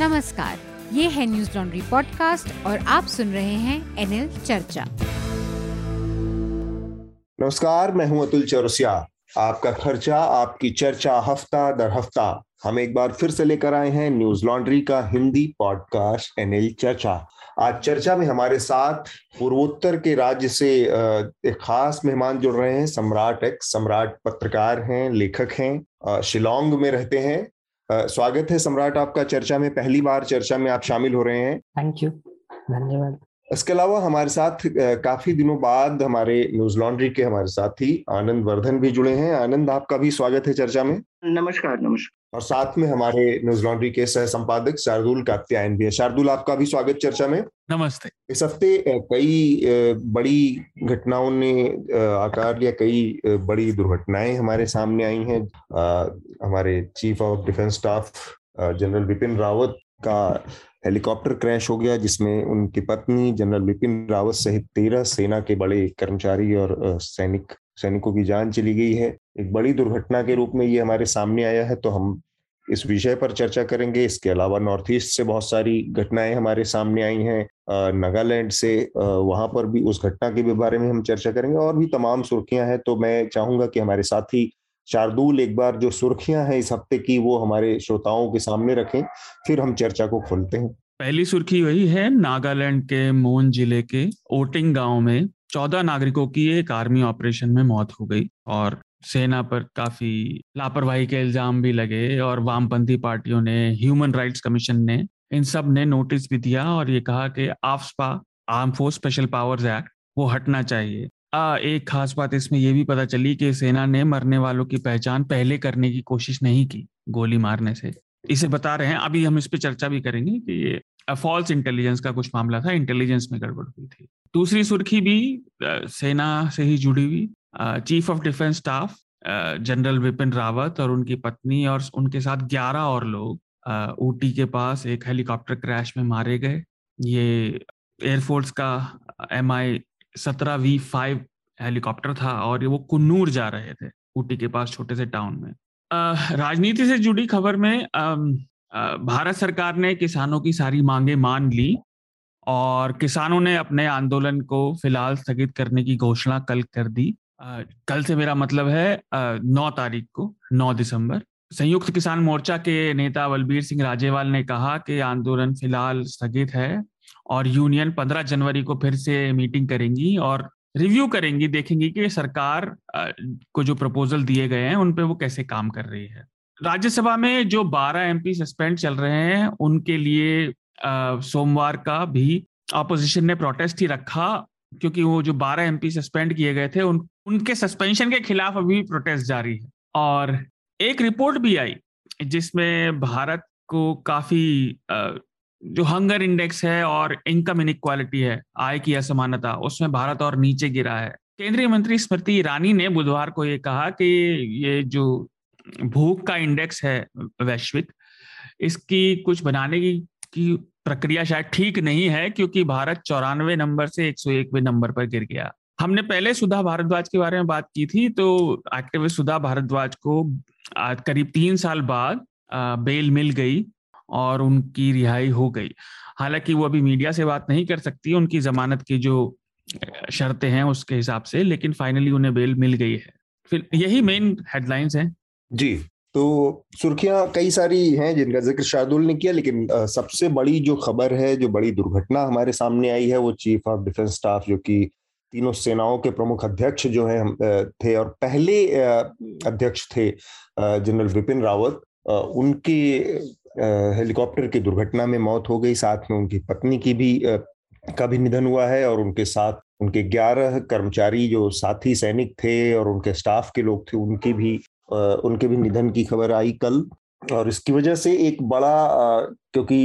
नमस्कार, ये है न्यूज लॉन्ड्री पॉडकास्ट और आप सुन रहे हैं एनएल चर्चा। नमस्कार, मैं हूं अतुल चौरसिया। आपका खर्चा आपकी चर्चा हफ्ता दर हफ्ता हम एक बार फिर से लेकर आए हैं न्यूज लॉन्ड्री का हिंदी पॉडकास्ट एनएल चर्चा। आज चर्चा में हमारे साथ पूर्वोत्तर के राज्य से एक खास मेहमान जुड़ रहे हैं। सम्राट पत्रकार हैं, लेखक हैं, शिलोंग में रहते हैं। स्वागत है सम्राट आपका चर्चा में। पहली बार चर्चा में आप शामिल हो रहे हैं। थैंक यू, धन्यवाद। इसके अलावा हमारे साथ काफी दिनों बाद हमारे न्यूज लॉन्ड्री के हमारे साथी आनंद वर्धन भी जुड़े हैं। आनंद, आपका भी स्वागत है चर्चा में। नमस्कार। और साथ में हमारे न्यूज लॉन्ड्री के सह संपादक शार्दुल कात्या भी है। शार्दुल, आपका भी स्वागत चर्चा में। नमस्ते। इस हफ्ते कई बड़ी घटनाओं ने आकार लिया, कई बड़ी दुर्घटनाएं हमारे सामने आई हैं। हमारे chief of defence staff general Vipin Rawat का हेलीकॉप्टर क्रैश हो गया, जिसमें उनकी पत्नी जनरल विपिन रावत सहित 13 सेना के बड़े कर्मचारी और सैनिकों की जान चली गई है। एक बड़ी दुर्घटना के रूप में ये हमारे सामने आया है, तो हम इस विषय पर चर्चा करेंगे। इसके अलावा नॉर्थ ईस्ट से बहुत सारी घटनाएं हमारे सामने आई हैं। नागालैंड से वहां पर भी उस घटना के बारे में हम चर्चा करेंगे और भी तमाम सुर्खियां हैं। तो मैं चाहूंगा कि हमारे साथी शार्दुल एक बार जो सुर्खियां हैं इस हफ्ते की वो हमारे श्रोताओं के सामने रखें, फिर हम चर्चा को खोलते हैं। पहली सुर्खी वही है, नागालैंड के मोन जिले के ओटिंग गांव में 14 नागरिकों की एक आर्मी ऑपरेशन में मौत हो गई और सेना पर काफी लापरवाही के इल्जाम भी लगे। और वामपंथी पार्टियों ने, ह्यूमन राइट्स कमीशन ने, इन सब ने नोटिस भी दिया और ये कहा कि AFSPA, arm force special powers act, वो हटना चाहिए। एक खास बात इसमें यह भी पता चली कि सेना ने मरने वालों की पहचान पहले करने की कोशिश नहीं की गोली मारने से। इसे बता रहे हैं, अभी हम इस पे चर्चा भी करेंगे कि ये फॉल्स इंटेलिजेंस का कुछ मामला था, इंटेलिजेंस में गड़बड़ हुई थी। दूसरी सुर्खी भी सेना से ही जुड़ी हुई, chief of defence staff general Vipin Rawat और उनकी पत्नी और उनके साथ 11 और लोग ऊटी के पास एक हेलीकॉप्टर क्रैश में मारे गए। ये एयरफोर्स का MI-17V5 हेलीकॉप्टर था और वो कुन्नूर जा रहे थे, ऊटी के पास छोटे से टाउन में। राजनीति से जुड़ी खबर में भारत सरकार ने किसानों की सारी मांगें मान ली और किसानों ने अपने आंदोलन को फिलहाल स्थगित करने की घोषणा कल कर दी। कल से मेरा मतलब है 9 दिसंबर। संयुक्त किसान मोर्चा के नेता बलबीर सिंह राजेवाल ने कहा कि आंदोलन फिलहाल स्थगित है और यूनियन 15 जनवरी को फिर से मीटिंग करेंगी और रिव्यू करेंगी, देखेंगी कि सरकार को जो प्रपोजल दिए गए हैं उन पे वो कैसे काम कर रही है। राज्यसभा में जो 12 एमपी सस्पेंड चल रहे हैं उनके लिए सोमवार का भी ऑपोजिशन ने प्रोटेस्ट ही रखा, क्योंकि वो जो 12 एमपी सस्पेंड किए गए थे उनके सस्पेंशन के खिलाफ अभी प्रोटेस्ट जारी है। और एक रिपोर्ट भी आई जिसमें भारत को काफी जो हंगर इंडेक्स है और इनकम इनइक्वालिटी है, आय की असमानता, उसमें भारत और नीचे गिरा है। केंद्रीय मंत्री स्मृति ईरानी ने बुधवार को ये कहा कि ये जो भूख का इंडेक्स है वैश्विक, इसकी कुछ बनाने की प्रक्रिया शायद ठीक नहीं है, क्योंकि भारत 94 नंबर से 101वें नंबर पर गिर गया। हमने पहले सुधा भारद्वाज के बारे में बात की थी, तो एक्टिविस्ट सुधा भारद्वाज को करीब 3 साल बाद बेल मिल गई और उनकी रिहाई हो गई। हालांकि वो अभी मीडिया से बात नहीं कर सकती, उनकी जमानत की जो शर्तें हैं उसके हिसाब से, लेकिन फाइनली उन्हें बेल मिल गई है। फिर यही मेन हेडलाइंस हैं जी। तो सुर्खियां कई सारी हैं जिनका जिक्र शार्दुल ने किया, लेकिन सबसे बड़ी जो खबर है, जो बड़ी दुर्घटना हमारे सामने आई है, वो चीफ ऑफ डिफेंस स्टाफ जो कि तीनों सेनाओं के प्रमुख अध्यक्ष जो है थे और पहले अध्यक्ष थे जनरल विपिन रावत, उनके हेलीकॉप्टर की दुर्घटना में मौत हो गई। साथ में उनकी पत्नी की भी का भी निधन हुआ है और उनके साथ उनके 11 कर्मचारी जो साथी सैनिक थे और उनके स्टाफ के लोग थे उनके भी निधन की खबर आई कल। और इसकी वजह से एक बड़ा क्योंकि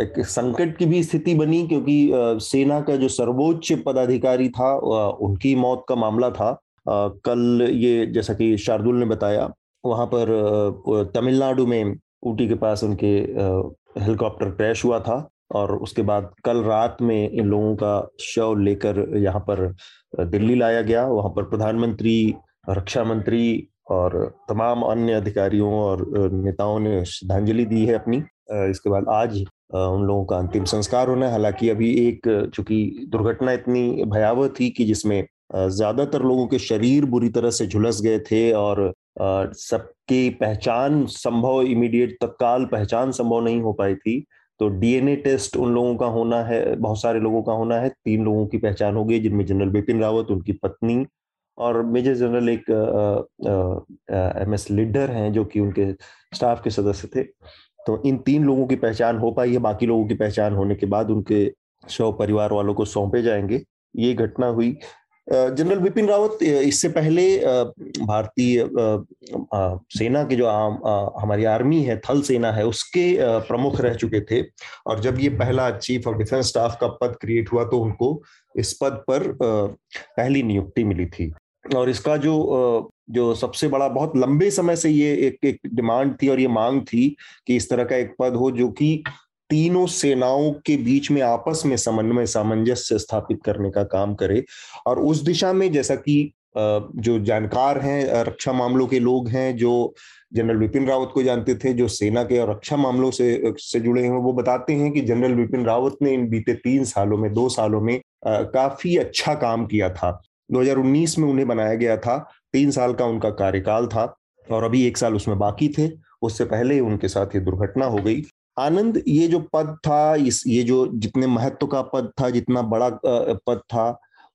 एक संकट की भी स्थिति बनी, क्योंकि सेना का जो सर्वोच्च पदाधिकारी था उनकी मौत का मामला था। कल ये, जैसा कि शार्दुल ने बताया, वहाँ पर तमिलनाडु में ऊटी के पास उनके हेलीकॉप्टर क्रैश हुआ था और उसके बाद कल रात में इन लोगों का शव लेकर यहाँ पर दिल्ली लाया गया। वहाँ पर प्रधानमंत्री, रक्षा मंत्री और तमाम अन्य अधिकारियों और नेताओं ने श्रद्धांजलि दी है अपनी। इसके बाद आज उन लोगों का अंतिम संस्कार होना है। हालांकि अभी एक चूंकि दुर्घटना इतनी भयावह थी कि जिसमें ज्यादातर लोगों के शरीर बुरी तरह से झुलस गए थे और सबकी पहचान संभव इमीडिएट तत्काल पहचान संभव नहीं हो पाई थी। तो डीएनए टेस्ट उन लोगों का होना है, बहुत सारे लोगों का होना है। 3 लोगों की पहचान हो गई जिनमें जनरल विपिन रावत, उनकी पत्नी और मेजर जनरल एक एमएस लीडर हैं जो कि उनके स्टाफ के सदस्य थे। तो इन 3 लोगों की पहचान हो पाई है। बाकी लोगों की पहचान होने के बाद उनके शव परिवार वालों को सौंपे जाएंगे। ये घटना हुई। जनरल विपिन रावत इससे पहले भारतीय सेना के जो हमारी आर्मी है, थल सेना है, उसके प्रमुख रह चुके थे और जब ये पहला चीफ ऑफ डिफेंस स्टाफ का पद क्रिएट हुआ तो उनको इस पद पर पहली नियुक्ति मिली थी। और इसका जो सबसे बड़ा, बहुत लंबे समय से ये एक डिमांड थी और ये मांग थी कि इस तरह का एक पद हो जो कि तीनों सेनाओं के बीच में आपस में समन्वय, सामंजस्य स्थापित करने का काम करे। और उस दिशा में जैसा कि जो जानकार हैं, रक्षा मामलों के लोग हैं जो जनरल विपिन रावत को जानते थे, जो सेना के और रक्षा मामलों से जुड़े हैं, वो बताते हैं कि जनरल विपिन रावत ने इन बीते 2 सालों में काफी अच्छा काम किया था। 2019 में उन्हें बनाया गया था। 3 साल का उनका कार्यकाल था और अभी 1 साल उसमें बाकी थे। उससे पहले उनके साथ ये दुर्घटना हो गई। आनंद, ये जो पद था, ये जो जितने महत्व का पद था, जितना बड़ा पद था,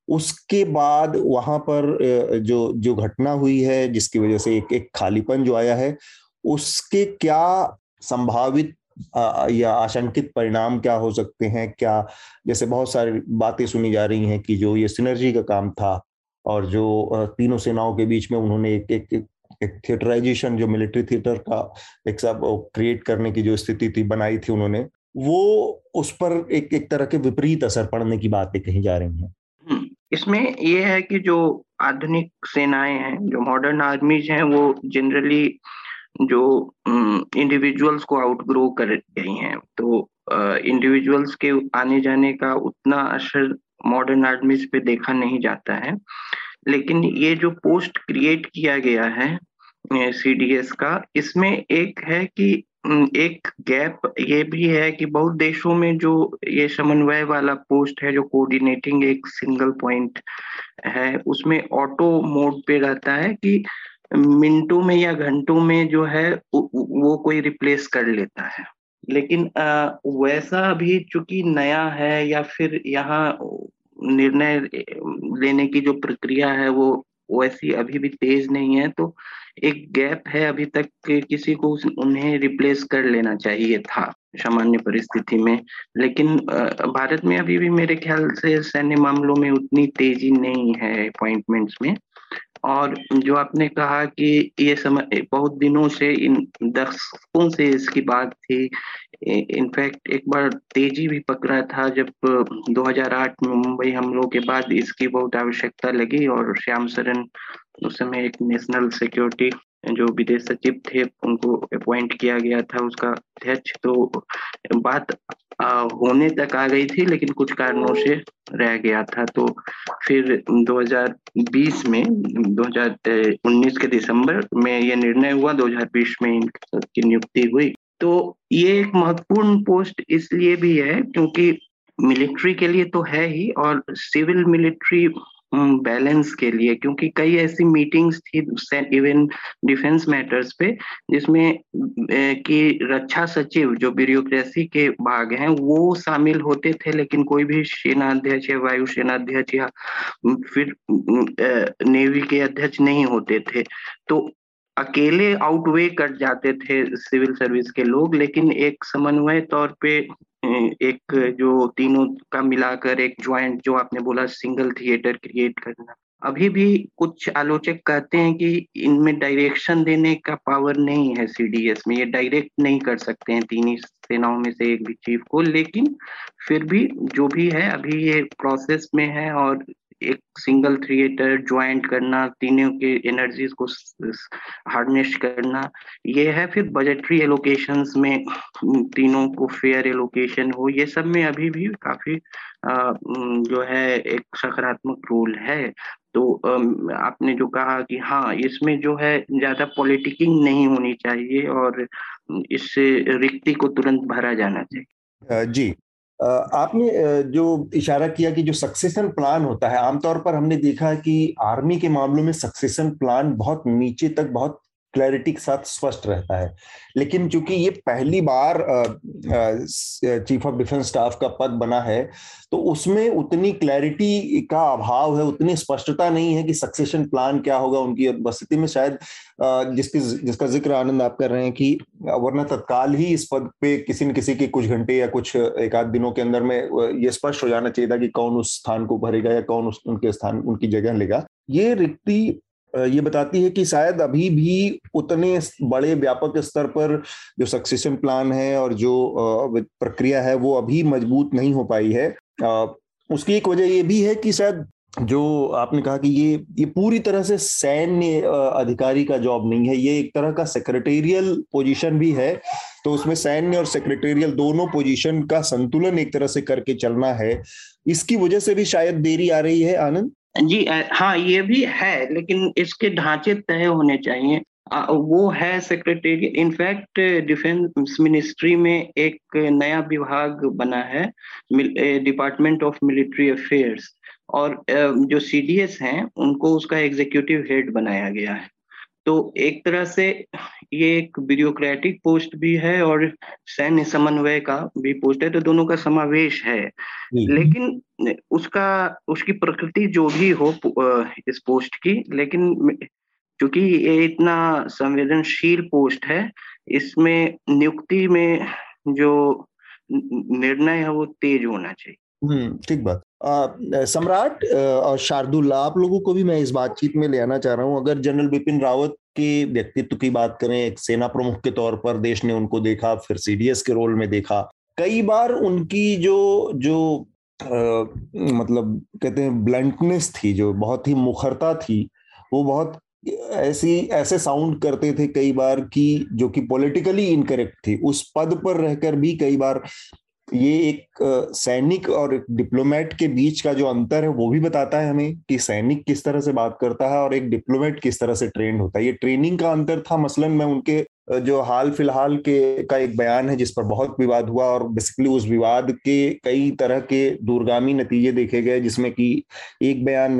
उसके बाद वहां पर जो घटना हुई है जिसकी वजह से एक खालीपन जो आया है, उसके क्या संभावित या आशंकित परिणाम क्या हो सकते हैं? क्या जैसे बहुत सारी बातें सुनी जा रही हैं कि जो ये सिनर्जी का काम था और जो तीनों सेनाओं के बीच में उन्होंने एक थिएटराइजेशन, जो मिलिट्री थिएटर का एक सब क्रिएट करने की जो स्थिति थी, बनाई थी उन्होंने, वो उस पर एक तरह के विपरीत असर पड़ने की बातें कही जा रही हैं। इसमें ये है कि जो आधुनिक सेनाएं हैं, जो मॉडर्न आर्मीज हैं, वो जनरली जो इंडिविजुअल्स को आउटग्रो कर गई हैं। तो इंडिविजुअल्स के आने जाने का उतना असर मॉडर्न आर्मीज पे देखा नहीं जाता है। लेकिन ये जो पोस्ट क्रिएट किया गया है CDS का, इसमें एक है कि एक गैप ये भी है कि बहुत देशों में जो ये समन्वय वाला पोस्ट है, जो कोऑर्डिनेटिंग एक सिंगल पॉइंट है, उसमें ऑटो मोड पे रहता है कि मिनटों में या घंटों में जो है वो कोई रिप्लेस कर लेता है। लेकिन वैसा भी चूंकि नया है या फिर यहाँ निर्णय लेने की जो प्रक्रिया है वो वैसी अभी भी तेज नहीं है, तो एक गैप है अभी तक कि किसी को उन्हें रिप्लेस कर लेना चाहिए था सामान्य परिस्थिति में। लेकिन भारत में अभी भी मेरे ख्याल से सैन्य मामलों में उतनी तेजी नहीं है अपॉइंटमेंट्स में। और जो आपने कहा कि ये समय बहुत दिनों से, इन दशकों से इसकी बात थी। इनफैक्ट एक बार तेजी भी पकड़ा था जब 2008 में मुंबई हमलों के बाद इसकी बहुत आवश्यकता लगी और श्याम सरन उस समय एक नेशनल सिक्योरिटी जो विदेश सचिव थे उनको अपॉइंट किया गया था उसका अध्यक्ष। तो बात होने तक आ गई थी लेकिन कुछ कारणों से रह गया था। तो फिर 2020 में 2019 के दिसंबर में ये निर्णय हुआ, 2020 में इनकी नियुक्ति हुई। तो ये एक महत्वपूर्ण पोस्ट इसलिए भी है क्योंकि मिलिट्री के लिए तो है ही और सिविल मिलिट्री बैलेंस के लिए, क्योंकि कई ऐसी मीटिंग्स थी इवन डिफेंस मैटर्स पे जिसमें कि रक्षा सचिव जो ब्यूरोक्रेसी के भाग हैं वो शामिल होते थे, लेकिन कोई भी सेनाध्यक्ष या वायु सेनाध्यक्ष या फिर नेवी के अध्यक्ष नहीं होते थे। तो अकेले आउटवे कर जाते थे सिविल सर्विस के लोग, लेकिन एक समन्वय तौर पे एक जो तीनों का मिलाकर एक ज्वाइंट, जो आपने बोला सिंगल थिएटर क्रिएट करना, अभी भी कुछ आलोचक कहते हैं कि इनमें डायरेक्शन देने का पावर नहीं है CDS में। ये डायरेक्ट नहीं कर सकते हैं तीन ही सेनाओं में से एक भी चीफ को, लेकिन फिर भी जो भी है अभी ये प्रोसेस में है और एक सिंगल थिएटर ज्वाइंट करना, तीनों के एनर्जीज को हार्नेस करना, ये है। फिर बजटरी एलोकेशंस में तीनों को फेयर एलोकेशन हो, ये सब में अभी भी काफी जो है एक सकारात्मक रोल है। तो आपने जो कहा कि हाँ इसमें जो है ज्यादा पॉलिटिकिंग नहीं होनी चाहिए और इससे रिक्ति को तुरंत भरा जाना चाहिए। जी, आपने जो इशारा किया कि जो सक्सेशन प्लान होता है, आमतौर पर हमने देखा है कि आर्मी के मामलों में सक्सेशन प्लान बहुत नीचे तक बहुत क्लैरिटी के साथ स्पष्ट रहता है, लेकिन चूंकि ये पहली बार चीफ ऑफ डिफेंस स्टाफ का पद बना है तो उसमें उतनी क्लैरिटी का अभाव है, उतनी स्पष्टता नहीं है कि सक्सेशन प्लान क्या होगा उनकी उपस्थिति में। शायद जिसका जिक्र आनंद आप कर रहे हैं कि वरना तत्काल ही इस पद पे किसी न किसी के कुछ घंटे या कुछ एक आध दिनों के अंदर में ये स्पष्ट हो जाना चाहिए था कि कौन उस स्थान को भरेगा या कौन उनके स्थान उनकी जगह लेगा। ये रिक्ति ये बताती है कि शायद अभी भी उतने बड़े व्यापक स्तर पर जो सक्सेशन प्लान है और जो प्रक्रिया है वो अभी मजबूत नहीं हो पाई है। उसकी एक वजह ये भी है कि शायद जो आपने कहा कि ये पूरी तरह से सैन्य अधिकारी का जॉब नहीं है, ये एक तरह का सेक्रेटेरियल पोजीशन भी है, तो उसमें सैन्य और सेक्रेटेरियल दोनों पोजीशन का संतुलन एक तरह से करके चलना है, इसकी वजह से भी शायद देरी आ रही है। आनंद जी हाँ, ये भी है, लेकिन इसके ढांचे तय होने चाहिए। वो है सेक्रेटेरिएट। इनफैक्ट डिफेंस मिनिस्ट्री में एक नया विभाग बना है, डिपार्टमेंट ऑफ मिलिट्री अफेयर्स, और जो सीडीएस हैं उनको उसका एग्जीक्यूटिव हेड बनाया गया है। तो एक तरह से ये एक ब्यूरोक्रेटिक पोस्ट भी है और सैन्य समन्वय का भी पोस्ट है, तो दोनों का समावेश है। लेकिन उसकी प्रकृति जो भी हो इस पोस्ट की, लेकिन क्योंकि ये इतना संवेदनशील पोस्ट है, इसमें नियुक्ति में जो निर्णय है वो तेज होना चाहिए। ठीक बात। सम्राट और शार्दुल, आप लोगों को भी मैं इस बातचीत में ले आना चाह रहा हूं। अगर जनरल विपिन रावत के व्यक्तित्व की बात करें, एक सेना प्रमुख के तौर पर देश ने उनको देखा, फिर सीडीएस के रोल में देखा, कई बार उनकी मतलब कहते हैं ब्लंटनेस थी, जो बहुत ही मुखरता थी, वो बहुत ऐसे साउंड करते थे कई बार की जो कि पॉलिटिकली इनकरेक्ट थी। उस पद पर रहकर भी कई बार ये एक सैनिक और एक डिप्लोमेट के बीच का जो अंतर है वो भी बताता है हमें कि सैनिक किस तरह से बात करता है और एक डिप्लोमेट किस तरह से ट्रेंड होता है। ये ट्रेनिंग का अंतर था। मसलन मैं उनके जो हाल फिलहाल के का एक बयान है जिस पर बहुत विवाद हुआ, और बेसिकली उस विवाद के कई तरह के दूरगामी नतीजे देखे गए, जिसमें कि एक बयान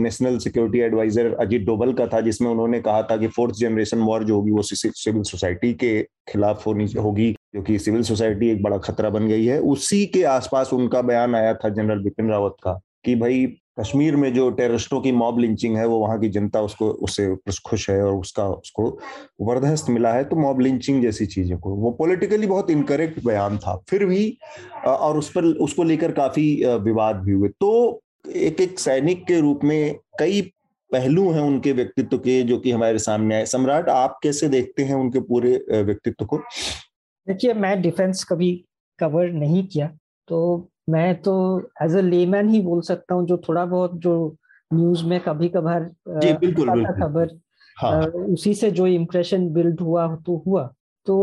national security adviser Ajit Doval का था जिसमें उन्होंने कहा था कि 4th जनरेशन वॉर जो होगी वो सिविल सोसाइटी के खिलाफ होगी, जो कि सिविल सोसाइटी एक बड़ा खतरा बन गई है। उसी के आसपास उनका बयान आया था जनरल विपिन रावत का कि भाई कश्मीर में जो टेररिस्टों की मॉब लिंचिंग है वो वहां की जनता उससे खुश है और उसको वर्धस्त मिला है, तो मॉब लिंचिंग जैसी चीजें को वो पॉलिटिकली बहुत इनकरेक्ट बयान था, फिर भी और उस पर उसको लेकर काफी विवाद भी हुए। तो एक सैनिक के रूप में कई पहलू हैं उनके व्यक्तित्व के जो कि हमारे सामने आए। सम्राट, आप कैसे देखते हैं उनके पूरे व्यक्तित्व को? देखिए, मैं डिफेंस कभी कवर नहीं किया तो मैं तो एज अ लेमैन ही बोल सकता हूँ, जो थोड़ा बहुत जो न्यूज में कभी कभार खबर उसी से जो इम्प्रेशन बिल्ड हुआ। तो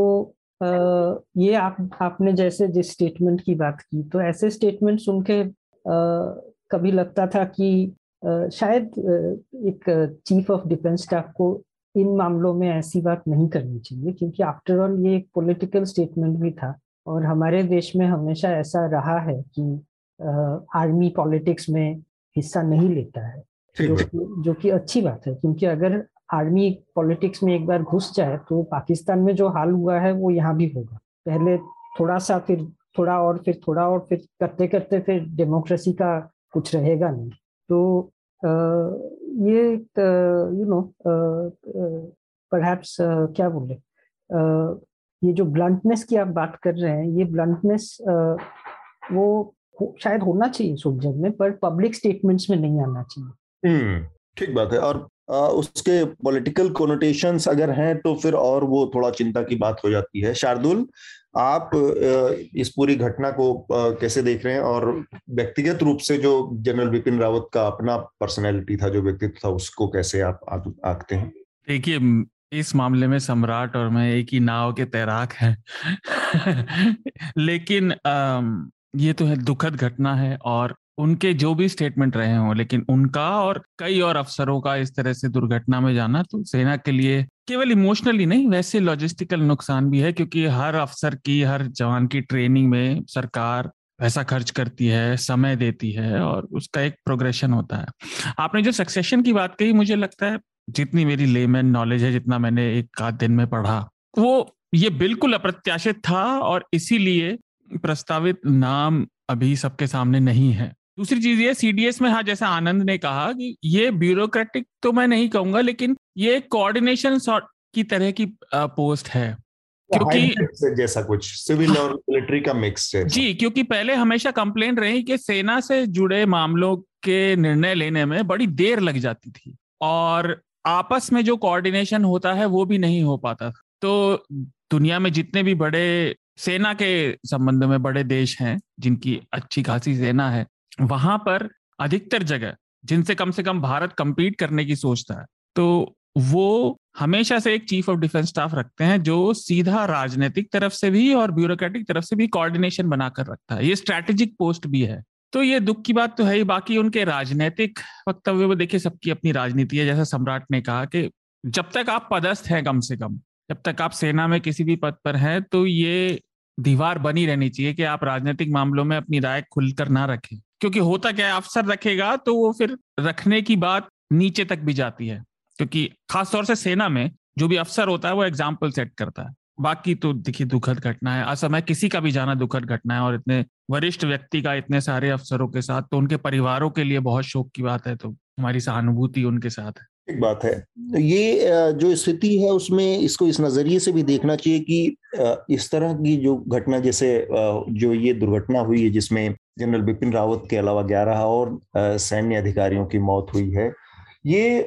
ये आपने जैसे जिस स्टेटमेंट की बात की, तो ऐसे स्टेटमेंट सुन के कभी लगता था कि शायद एक चीफ ऑफ डिफेंस स्टाफ को इन मामलों में ऐसी बात नहीं करनी चाहिए, क्योंकि आफ्टर ऑल ये एक पॉलिटिकल स्टेटमेंट भी था। और हमारे देश में हमेशा ऐसा रहा है कि आर्मी पॉलिटिक्स में हिस्सा नहीं लेता है, जो कि अच्छी बात है, क्योंकि अगर आर्मी पॉलिटिक्स में एक बार घुस जाए तो पाकिस्तान में जो हाल हुआ है वो यहाँ भी होगा। पहले थोड़ा सा, फिर थोड़ा और, फिर थोड़ा और, फिर करते करते फिर डेमोक्रेसी का कुछ रहेगा नहीं। तो ये यू नो परहैप्स क्या बोले, ये जो ब्लंटनेस की आप बात कर रहे हैं, ये ब्लंटनेस वो शायद होना चाहिए सब्जेक्ट में, पर पब्लिक स्टेटमेंट्स में नहीं आना चाहिए। ठीक बात है। और उसके पॉलिटिकल कोनोटेशंस अगर हैं तो फिर और वो थोड़ा चिंता की बात हो जाती है। शार्दुल, आप इस पूरी घटना को कैसे देख रहे हैं, और व्यक्तिगत रूप से जो जनरल विपिन रावत का अपना पर्सनैलिटी था, जो व्यक्तित्व था, उसको कैसे आप आंकते हैं? देखिए, इस मामले में सम्राट और मैं एक ही नाव के तैराक हैं लेकिन ये तो है दुखद घटना है, और उनके जो भी स्टेटमेंट रहे हों, लेकिन उनका और कई और अफसरों का इस तरह से दुर्घटना में जाना तो सेना के लिए केवल इमोशनली नहीं, वैसे लॉजिस्टिकल नुकसान भी है, क्योंकि हर अफसर की, हर जवान की ट्रेनिंग में सरकार पैसा खर्च करती है, समय देती है, और उसका एक प्रोग्रेशन होता है। आपने जो सक्सेशन की बात कही, मुझे लगता है जितनी मेरी लेमैन नॉलेज है, जितना मैंने एक आध दिन में पढ़ा, वो ये बिल्कुल अप्रत्याशित था, और इसीलिए प्रस्तावित नाम अभी सबके सामने नहीं है। दूसरी चीज ये सीडीएस में, हाँ, जैसा आनंद ने कहा कि ये ब्यूरोक्रेटिक तो मैं नहीं कहूंगा, लेकिन ये कोऑर्डिनेशन की तरह की पोस्ट है, क्योंकि जैसा कुछ सिविल और मिलिट्री का मिक्स है जी, क्योंकि पहले हमेशा कंप्लेंट रही कि सेना से जुड़े मामलों के निर्णय लेने में बड़ी देर लग जाती थी, और आपस में जो कोऑर्डिनेशन होता है वो भी नहीं हो पाता। तो दुनिया में जितने भी बड़े सेना के संबंध में बड़े देश हैं, जिनकी अच्छी खासी सेना है, वहां पर अधिकतर जगह जिनसे कम से कम भारत कम्पीट करने की सोचता है, तो वो हमेशा से एक चीफ ऑफ डिफेंस स्टाफ रखते हैं जो सीधा राजनीतिक तरफ से भी और ब्यूरोक्रेटिक तरफ से भी कोऑर्डिनेशन बनाकर रखता है। ये स्ट्रैटेजिक पोस्ट भी है, तो ये दुख की बात तो है ही। बाकी उनके राजनीतिक वक्तव्य में देखिए, सबकी अपनी राजनीति है। जैसा सम्राट ने कहा कि जब तक आप पदस्थ हैं, कम से कम जब तक आप सेना में किसी भी पद पर हैं, तो ये दीवार बनी रहनी चाहिए कि आप राजनीतिक मामलों में अपनी राय खुलकर ना रखें, क्योंकि होता क्या है, अफसर रखेगा तो वो फिर रखने की बात नीचे तक भी जाती है, क्योंकि खासतौर से सेना में जो भी अफसर होता है वो एग्जाम्पल सेट करता है। बाकी तो देखिए, दुखद घटना है, असम है, किसी का भी जाना दुखद घटना है, और इतने वरिष्ठ व्यक्ति का इतने सारे अफसरों के साथ, तो उनके परिवारों के लिए बहुत शोक की बात है। तो हमारी सहानुभूति उनके साथ है। एक बात है, ये जो स्थिति है उसमें इसको इस नजरिए से भी देखना चाहिए कि इस तरह की जो घटना, जैसे जो ये दुर्घटना हुई है जिसमें जनरल बिपिन रावत के अलावा 11 और सैन्य अधिकारियों की मौत हुई है, ये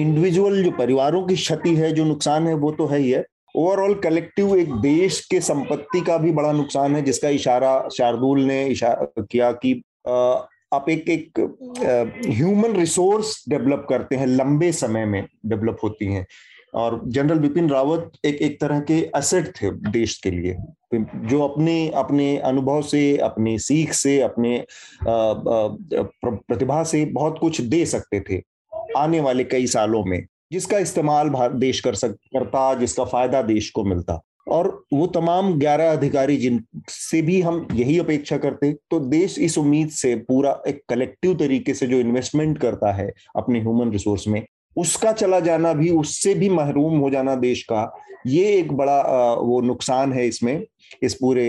इंडिविजुअल जो परिवारों की क्षति है, जो नुकसान है वो तो है ही है, ओवरऑल कलेक्टिव एक देश के संपत्ति का भी बड़ा नुकसान है, जिसका इशारा शार्दुल ने किया कि आप एक ह्यूमन रिसोर्स डेवलप करते हैं, लंबे समय में डेवलप होती हैं, और जनरल बिपिन रावत एक तरह के असेट थे देश के लिए, जो अपने अनुभव से, अपनी सीख से, अपने प्रतिभा से बहुत कुछ दे सकते थे आने वाले कई सालों में, जिसका इस्तेमाल देश करता, जिसका फायदा देश को मिलता, और वो तमाम 11 अधिकारी जिनसे भी हम यही अपेक्षा करते, तो देश इस उम्मीद से पूरा एक कलेक्टिव तरीके से जो इन्वेस्टमेंट करता है अपने ह्यूमन रिसोर्स में, उसका चला जाना भी, उससे भी महरूम हो जाना देश का, ये एक बड़ा वो नुकसान है इसमें, इस पूरे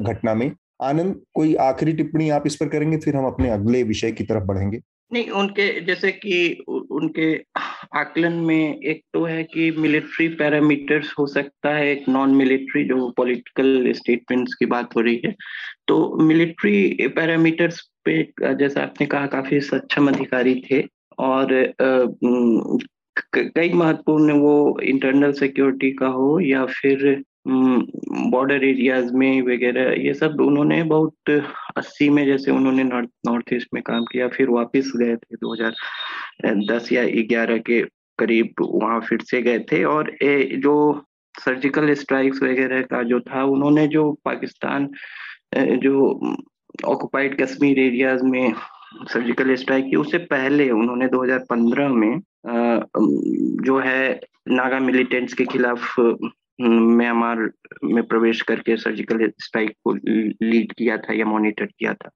घटना में। आनंद, कोई आखिरी टिप्पणी आप इस पर करेंगे, फिर हम अपने अगले विषय की तरफ बढ़ेंगे? नहीं, उनके जैसे कि उनके आकलन में एक तो है कि मिलिट्री पैरामीटर्स हो सकता है, एक नॉन मिलिट्री, जो पॉलिटिकल स्टेटमेंट्स की बात हो रही है, तो मिलिट्री पैरामीटर्स पे जैसा आपने कहा काफी सक्षम अधिकारी थे, और कई महत्वपूर्ण, वो इंटरनल सिक्योरिटी का हो या फिर बॉर्डर एरियाज में वगैरह, ये सब उन्होंने बहुत 80 में, जैसे उन्होंने नॉर्थ ईस्ट में काम किया, फिर वापस गए थे 2010 या 11 के करीब, वहाँ फिर से गए थे, और जो सर्जिकल स्ट्राइक्स वगैरह का जो था, उन्होंने जो पाकिस्तान जो ऑक्युपाइड कश्मीर एरियाज में सर्जिकल स्ट्राइक की, उससे पहले उन्होंने 2015 में जो है नागा मिलिटेंट्स के खिलाफ म्यांमार में प्रवेश करके सर्जिकल स्ट्राइक को लीड किया था या मॉनिटर किया था,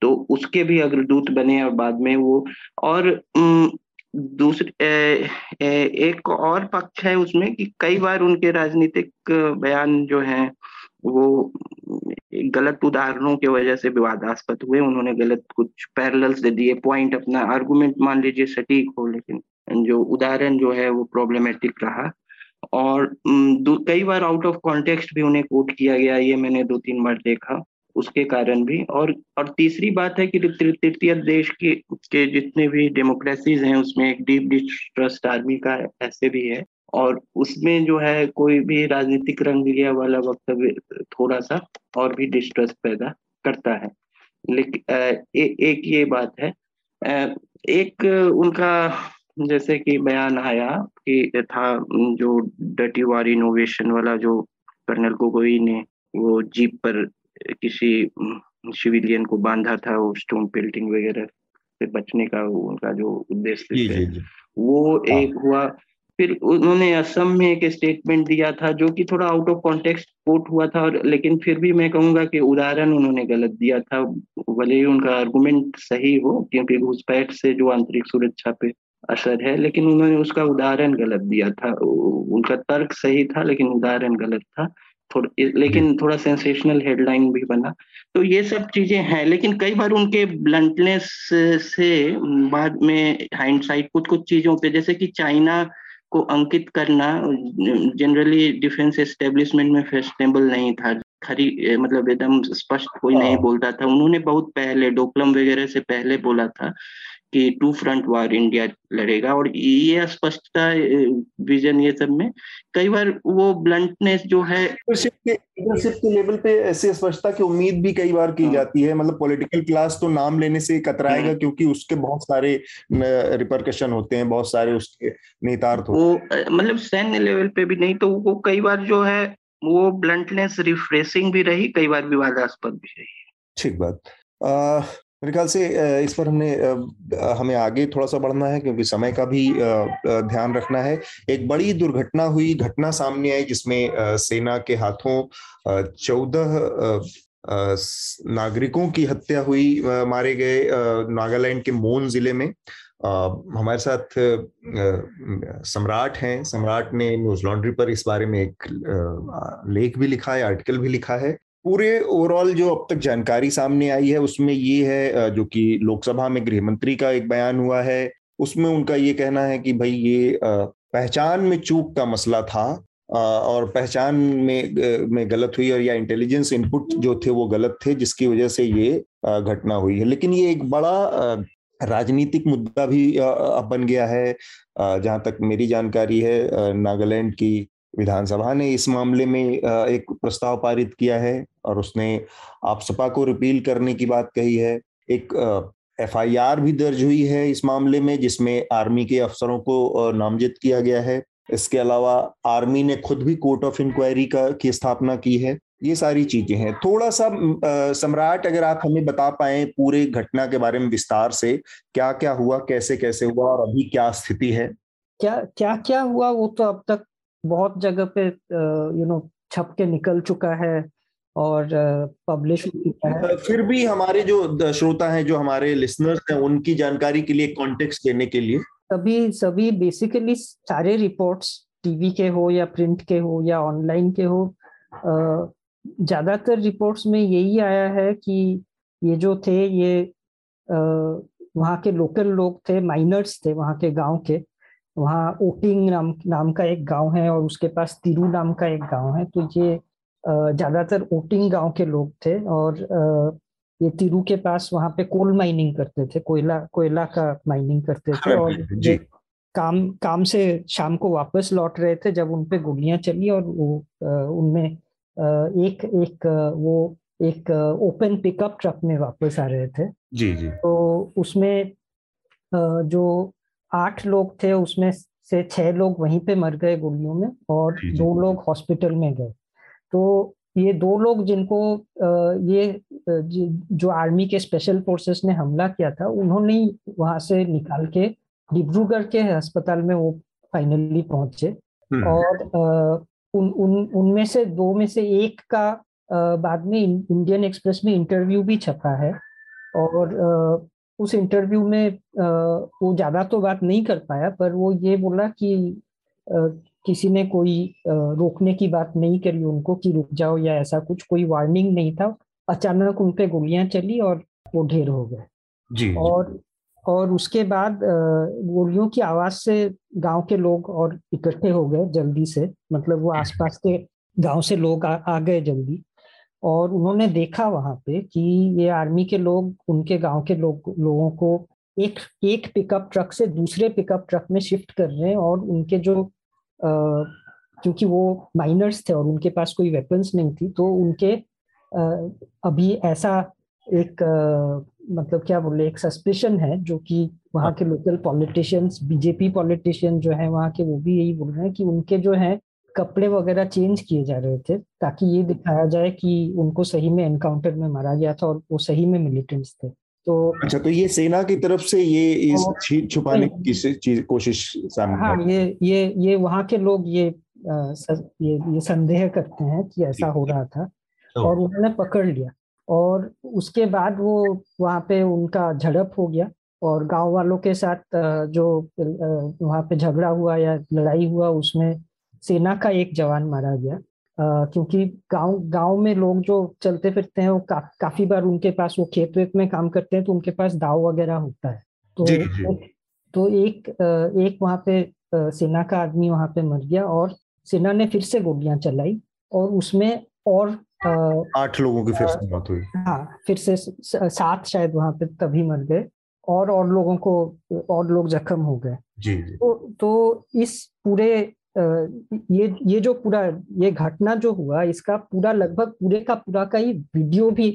तो उसके भी अग्रदूत बने, और बाद में वो, और दूसरे एक और पक्ष है उसमें कि कई बार उनके राजनीतिक बयान जो हैं वो गलत उदाहरणों की वजह से विवादास्पद हुए, उन्होंने गलत कुछ पैरेलल्स दे दिए, पॉइंट अपना आर्गुमेंट मान लीजिए सटीक हो, लेकिन जो उदाहरण जो है वो प्रॉब्लमेटिक रहा, और कई बार आउट ऑफ कॉन्टेक्स्ट भी उन्हें कोट किया गया, ये मैंने 2-3 बार देखा, उसके कारण भी। और तीसरी बात है कि तृतीय देश के जितने भी डेमोक्रेसीज हैं उसमें एक डीप डिस्ट्रस्ट आर्मी का ऐसे भी है, और उसमें जो है कोई भी राजनीतिक रंग लिया वाला वक्तव्य थोड़ा सा और भी डिस्ट्रेस पैदा करता है। लेकिन एक ये बात है, एक उनका जैसे कि बयान आया कि था जो डटीवार इनोवेशन वाला जो कर्नल गोगोई ने वो जीप पर किसी सिविलियन को बांधा था, वो स्टोन पेल्टिंग वगैरह से बचने का उनका जो उद्देश्य थे वो एक हुआ। फिर उन्होंने असम में एक स्टेटमेंट दिया था जो कि थोड़ा आउट ऑफ कॉन्टेक्स्ट कोट हुआ था, और लेकिन फिर भी मैं कहूँगा कि उदाहरण उन्होंने गलत दिया था, भले ही उनका आर्गुमेंट सही हो क्योंकि घुसपैठ से जो आंतरिक सुरक्षा पे असर है, लेकिन उन्होंने उसका उदाहरण गलत दिया था। उनका तर्क सही था लेकिन उदाहरण गलत था, लेकिन थोड़ा सेंसेशनल हेडलाइन भी बना। तो ये सब चीजें हैं, लेकिन कई बार उनके ब्लंटनेस से बाद में हाइंडसाइट कुछ कुछ चीजों पे, जैसे कि चाइना को अंकित करना जनरली डिफेंस एस्टेब्लिशमेंट में फैशनेबल नहीं था, खरी मतलब एकदम स्पष्ट कोई नहीं बोलता था। उन्होंने बहुत पहले डोकलम वगैरह से पहले बोला था कि टू फ्रंट वार इंडिया लड़ेगा, और ये अस्पष्टता विजन ये सब में कई बार वो ब्लंटनेस जो है लीडरशिप के लेवल पे ऐसी स्पष्टता की उम्मीद भी कई बार की जाती है। मतलब पॉलिटिकल क्लास तो नाम लेने से कतराएगा क्योंकि उसके बहुत सारे रिपरकशन होते हैं, बहुत सारे उसके निहितार्थ होते हैं, मतलब सैन्य लेवल पे भी नहीं। तो वो कई बार जो है वो ब्लंटनेस रिफ्रेशिंग भी रही, कई बार विवादास्पद भी रही। ठीक बात, मेरे ख्याल से इस पर हमें आगे थोड़ा सा बढ़ना है क्योंकि समय का भी ध्यान रखना है। एक बड़ी दुर्घटना हुई, घटना सामने आई जिसमें सेना के हाथों 14 नागरिकों की हत्या हुई, मारे गए नागालैंड के मोन जिले में। हमारे साथ सम्राट हैं, सम्राट ने न्यूज लॉन्ड्री पर इस बारे में एक लेख भी लिखा है, आर्टिकल भी लिखा है। पूरे ओवरऑल जो अब तक जानकारी सामने आई है उसमें ये है, जो कि लोकसभा में गृह मंत्री का एक बयान हुआ है, उसमें उनका ये कहना है कि भाई ये पहचान में चूक का मसला था और पहचान में गलत हुई, और या इंटेलिजेंस इनपुट जो थे वो गलत थे जिसकी वजह से ये घटना हुई है। लेकिन ये एक बड़ा राजनीतिक मुद्दा भी अब बन गया है। जहाँ तक मेरी जानकारी है नागालैंड की विधानसभा ने इस मामले में एक प्रस्ताव पारित किया है और उसने आपसपा को रिपील करने की बात कही है। एक एफआईआर भी दर्ज हुई है इस मामले में जिसमें आर्मी के अफसरों को नामजद किया गया है। इसके अलावा आर्मी ने खुद भी कोर्ट ऑफ इंक्वायरी की स्थापना की है। ये सारी चीजें हैं। थोड़ा सा सम्राट, अगर आप हमें बता पाए पूरे घटना के बारे में विस्तार से, क्या क्या हुआ, कैसे कैसे हुआ और अभी क्या स्थिति है, क्या क्या क्या हुआ। वो तो अब तक बहुत जगह पे छप के निकल चुका है और पब्लिश हो चुका है। फिर भी हमारे जो श्रोता हैं, जो हमारे लिसनर्स हैं, उनकी जानकारी के लिए, कॉन्टेक्स्ट देने के लिए, सभी बेसिकली सारे रिपोर्ट्स टीवी के हो या प्रिंट के हो या ऑनलाइन के हो, ज्यादातर रिपोर्ट्स में यही आया है कि ये जो थे ये वहाँ के लोकल लोग थे, माइनर्स थे वहाँ के गाँव के। वहाँ ओटिंग नाम का एक गांव है और उसके पास तिरू नाम का एक गांव है। तो ये ज्यादातर ओटिंग गांव के लोग थे और ये तिरू के पास वहाँ पे कोल माइनिंग करते थे, कोयला का माइनिंग करते थे। और ये काम से शाम को वापस लौट रहे थे जब उनपे गोलियां चली और उनमें एक ओपन पिकअप ट्रक में वापस आ रहे थे। जी। तो उसमें जो 8 लोग थे उसमें से 6 लोग वहीं पे मर गए गोलियों में और 2 लोग हॉस्पिटल में गए। तो ये 2 लोग जिनको जो आर्मी के स्पेशल फोर्सेस ने हमला किया था उन्होंने वहां से निकाल के डिब्रूगढ़ के अस्पताल में वो फाइनली पहुंचे और उनमें से 2 में से 1 का बाद में इंडियन एक्सप्रेस में इंटरव्यू भी छपा है और उस इंटरव्यू में वो ज्यादा तो बात नहीं कर पाया पर वो ये बोला कि किसी ने कोई रोकने की बात नहीं करी उनको कि रुक जाओ या ऐसा कुछ, कोई वार्निंग नहीं था। अचानक उन पे गोलियां चली और वो ढेर हो गए। जी। और उसके बाद गोलियों की आवाज से गांव के लोग और इकट्ठे हो गए जल्दी से, मतलब वो आसपास के गाँव से लोग आ गए जल्दी और उन्होंने देखा वहां पे कि ये आर्मी के लोग उनके गांव के लोगों को एक पिकअप ट्रक से दूसरे पिकअप ट्रक में शिफ्ट कर रहे हैं और उनके जो क्योंकि वो माइनर्स थे और उनके पास कोई वेपन्स नहीं थी, तो उनके अभी ऐसा एक मतलब क्या बोले एक सस्पेशन है जो कि वहाँ के लोकल पॉलिटिशियंस, बीजेपी पॉलिटिशियन जो है वहाँ के, वो भी यही बोल रहे हैं कि उनके जो है कपड़े वगैरह चेंज किए जा रहे थे ताकि ये दिखाया जाए कि उनको सही में एनकाउंटर में मारा गया था और वो सही में मिलिटेंट्स थे। तो अच्छा, तो ये सेना की तरफ से ये चीज छुपाने की कोशिश सामने, हाँ, ये वहाँ के लोग ये संदेह करते हैं कि ऐसा हो रहा था और उन्होंने पकड़ लिया। और उसके बाद वो वहाँ पे उनका झड़प हो गया और गांव वालों के साथ जो वहाँ पे झगड़ा हुआ या लड़ाई हुआ उसमें सेना का एक जवान मारा गया। क्योंकि गांव में लोग जो चलते फिरते हैं वो काफी बार उनके पास वो खेत वेत में काम करते हैं तो उनके पास दाव वगैरह होता है, तो एक वहाँ पे सेना का आदमी वहाँ पे मर गया और सेना ने फिर से गोलियां चलाई और उसमें और 8 लोगों की फिर से मौत हुई। हाँ, फिर से 7 शायद वहाँ पे तभी मर गए और लोगों को और लोग जख्म हो गए जी। तो इस पूरे ये जो पूरा ये घटना जो हुआ इसका पूरा लगभग पूरा का ही वीडियो भी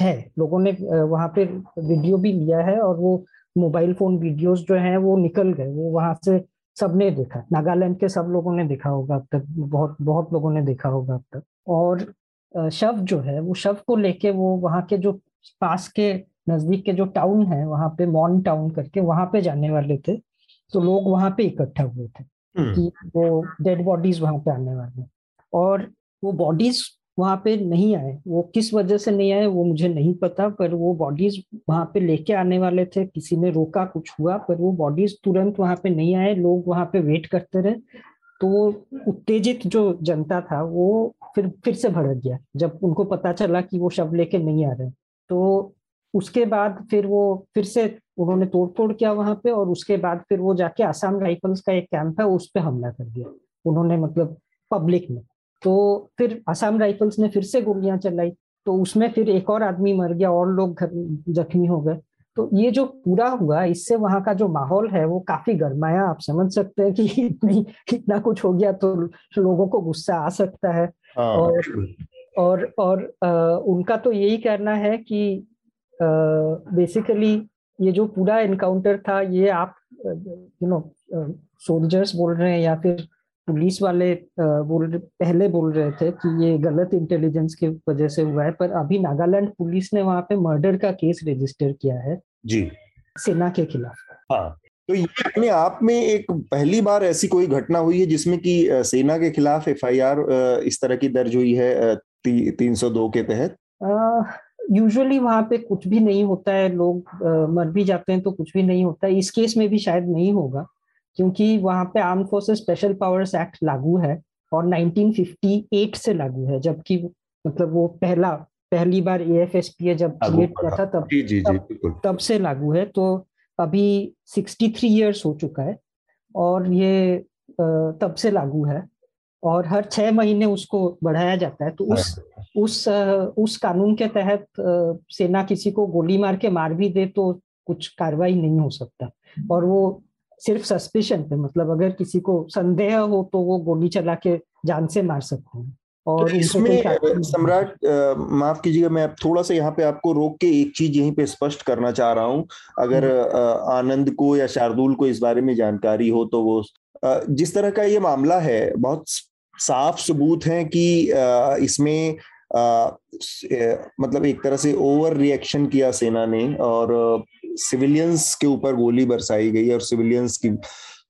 है, लोगों ने वहाँ पे वीडियो भी लिया है और वो मोबाइल फोन वीडियोस जो हैं वो निकल गए, वो वहाँ से सबने देखा, नागालैंड के सब लोगों ने देखा होगा अब तक, बहुत बहुत लोगों ने देखा होगा अब तक। और शव जो है वो शव को लेके वो वहाँ के जो पास के नजदीक के जो टाउन है वहाँ पे मोन टाउन करके वहाँ पे जाने वाले थे, तो लोग वहाँ पे इकट्ठा हुए थे कि वो डेड बॉडीज वहाँ पे आने वाले, और वो बॉडीज वहाँ पे नहीं आए, वो किस वजह से नहीं आए वो मुझे नहीं पता, पर वो बॉडीज वहाँ पे लेके आने वाले थे, किसी ने रोका, कुछ हुआ, पर वो बॉडीज तुरंत वहाँ पे नहीं आए, लोग वहाँ पे वेट करते रहे। तो वो उत्तेजित जो जनता था वो फिर से भड़क गया जब उनको पता चला कि वो शव लेके नहीं आ रहे। तो उसके बाद फिर वो फिर से उन्होंने तोड़फोड़ किया वहाँ पे, और उसके बाद फिर वो जाके असम राइफल्स का एक कैंप है उस पर हमला कर दिया उन्होंने, मतलब पब्लिक में। तो फिर असम राइफल्स ने फिर से गोलियां चलाई, तो उसमें फिर एक और आदमी मर गया और लोग जख्मी हो गए। तो ये जो पूरा हुआ इससे वहाँ का जो माहौल है वो काफी गर्माया, आप समझ सकते हैं कि इतना कुछ हो गया तो लोगों को गुस्सा आ सकता है। और उनका तो यही कहना है कि बेसिकली ये जो पूरा एनकाउंटर था ये आप यू नो सोल्जर्स बोल रहे हैं या फिर पुलिस वाले पहले बोल रहे थे कि ये गलत इंटेलिजेंस की वजह से हुआ है, पर अभी नागालैंड पुलिस ने वहाँ पे मर्डर का केस रजिस्टर किया है जी सेना के खिलाफ। हाँ, तो ये अपने आप में एक पहली बार ऐसी कोई घटना हुई है जिसमें कि सेना के खिलाफ FIR इस तरह की दर्ज हुई है 302 के तहत। यूजुअली वहाँ पे कुछ भी नहीं होता है, लोग मर भी जाते हैं तो कुछ भी नहीं होता है। इस केस में भी शायद नहीं होगा क्योंकि वहाँ पे arm forces special powers act लागू है और 1958 से लागू है, जबकि मतलब वो पहली बार AFSPA जब क्रिएट किया था तब से लागू है। तो अभी 63 इयर्स हो चुका है और ये तब से लागू है और हर 6 महीने उसको बढ़ाया जाता है। तो उस कानून के तहत सेना किसी को गोली मार के मार भी दे तो कुछ कार्रवाई नहीं हो सकता, और वो सिर्फ सस्पेशन पे, मतलब अगर किसी को संदेह हो तो वो गोली चला के जान से मार सकते हैं। और तो इसमें सम्राट, माफ कीजिएगा मैं थोड़ा सा यहाँ पे आपको रोक के एक चीज यहीं पे स्पष्ट करना चाह रहा हूँ। अगर आनंद को या शार्दुल को इस बारे में जानकारी हो तो वो जिस तरह का ये मामला है बहुत साफ सबूत है कि इसमें मतलब एक तरह से ओवर रिएक्शन किया सेना ने और सिविलियंस के ऊपर गोली बरसाई गई और सिविलियंस की।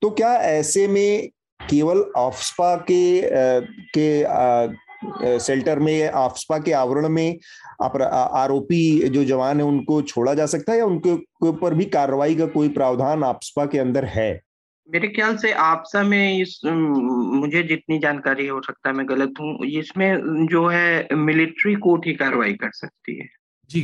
तो क्या ऐसे में केवल आफ्स्पा के शेल्टर में, आफ्स्पा के आवरण में आरोपी जो जवान है उनको छोड़ा जा सकता है या उनके ऊपर भी कार्रवाई का कोई प्रावधान आफ्स्पा के अंदर है? मेरे ख्याल से आपसा में मुझे जितनी जानकारी हो सकता है, मैं गलत हूँ, इसमें जो है मिलिट्री कोर्ट ही कार्रवाई कर सकती है जी।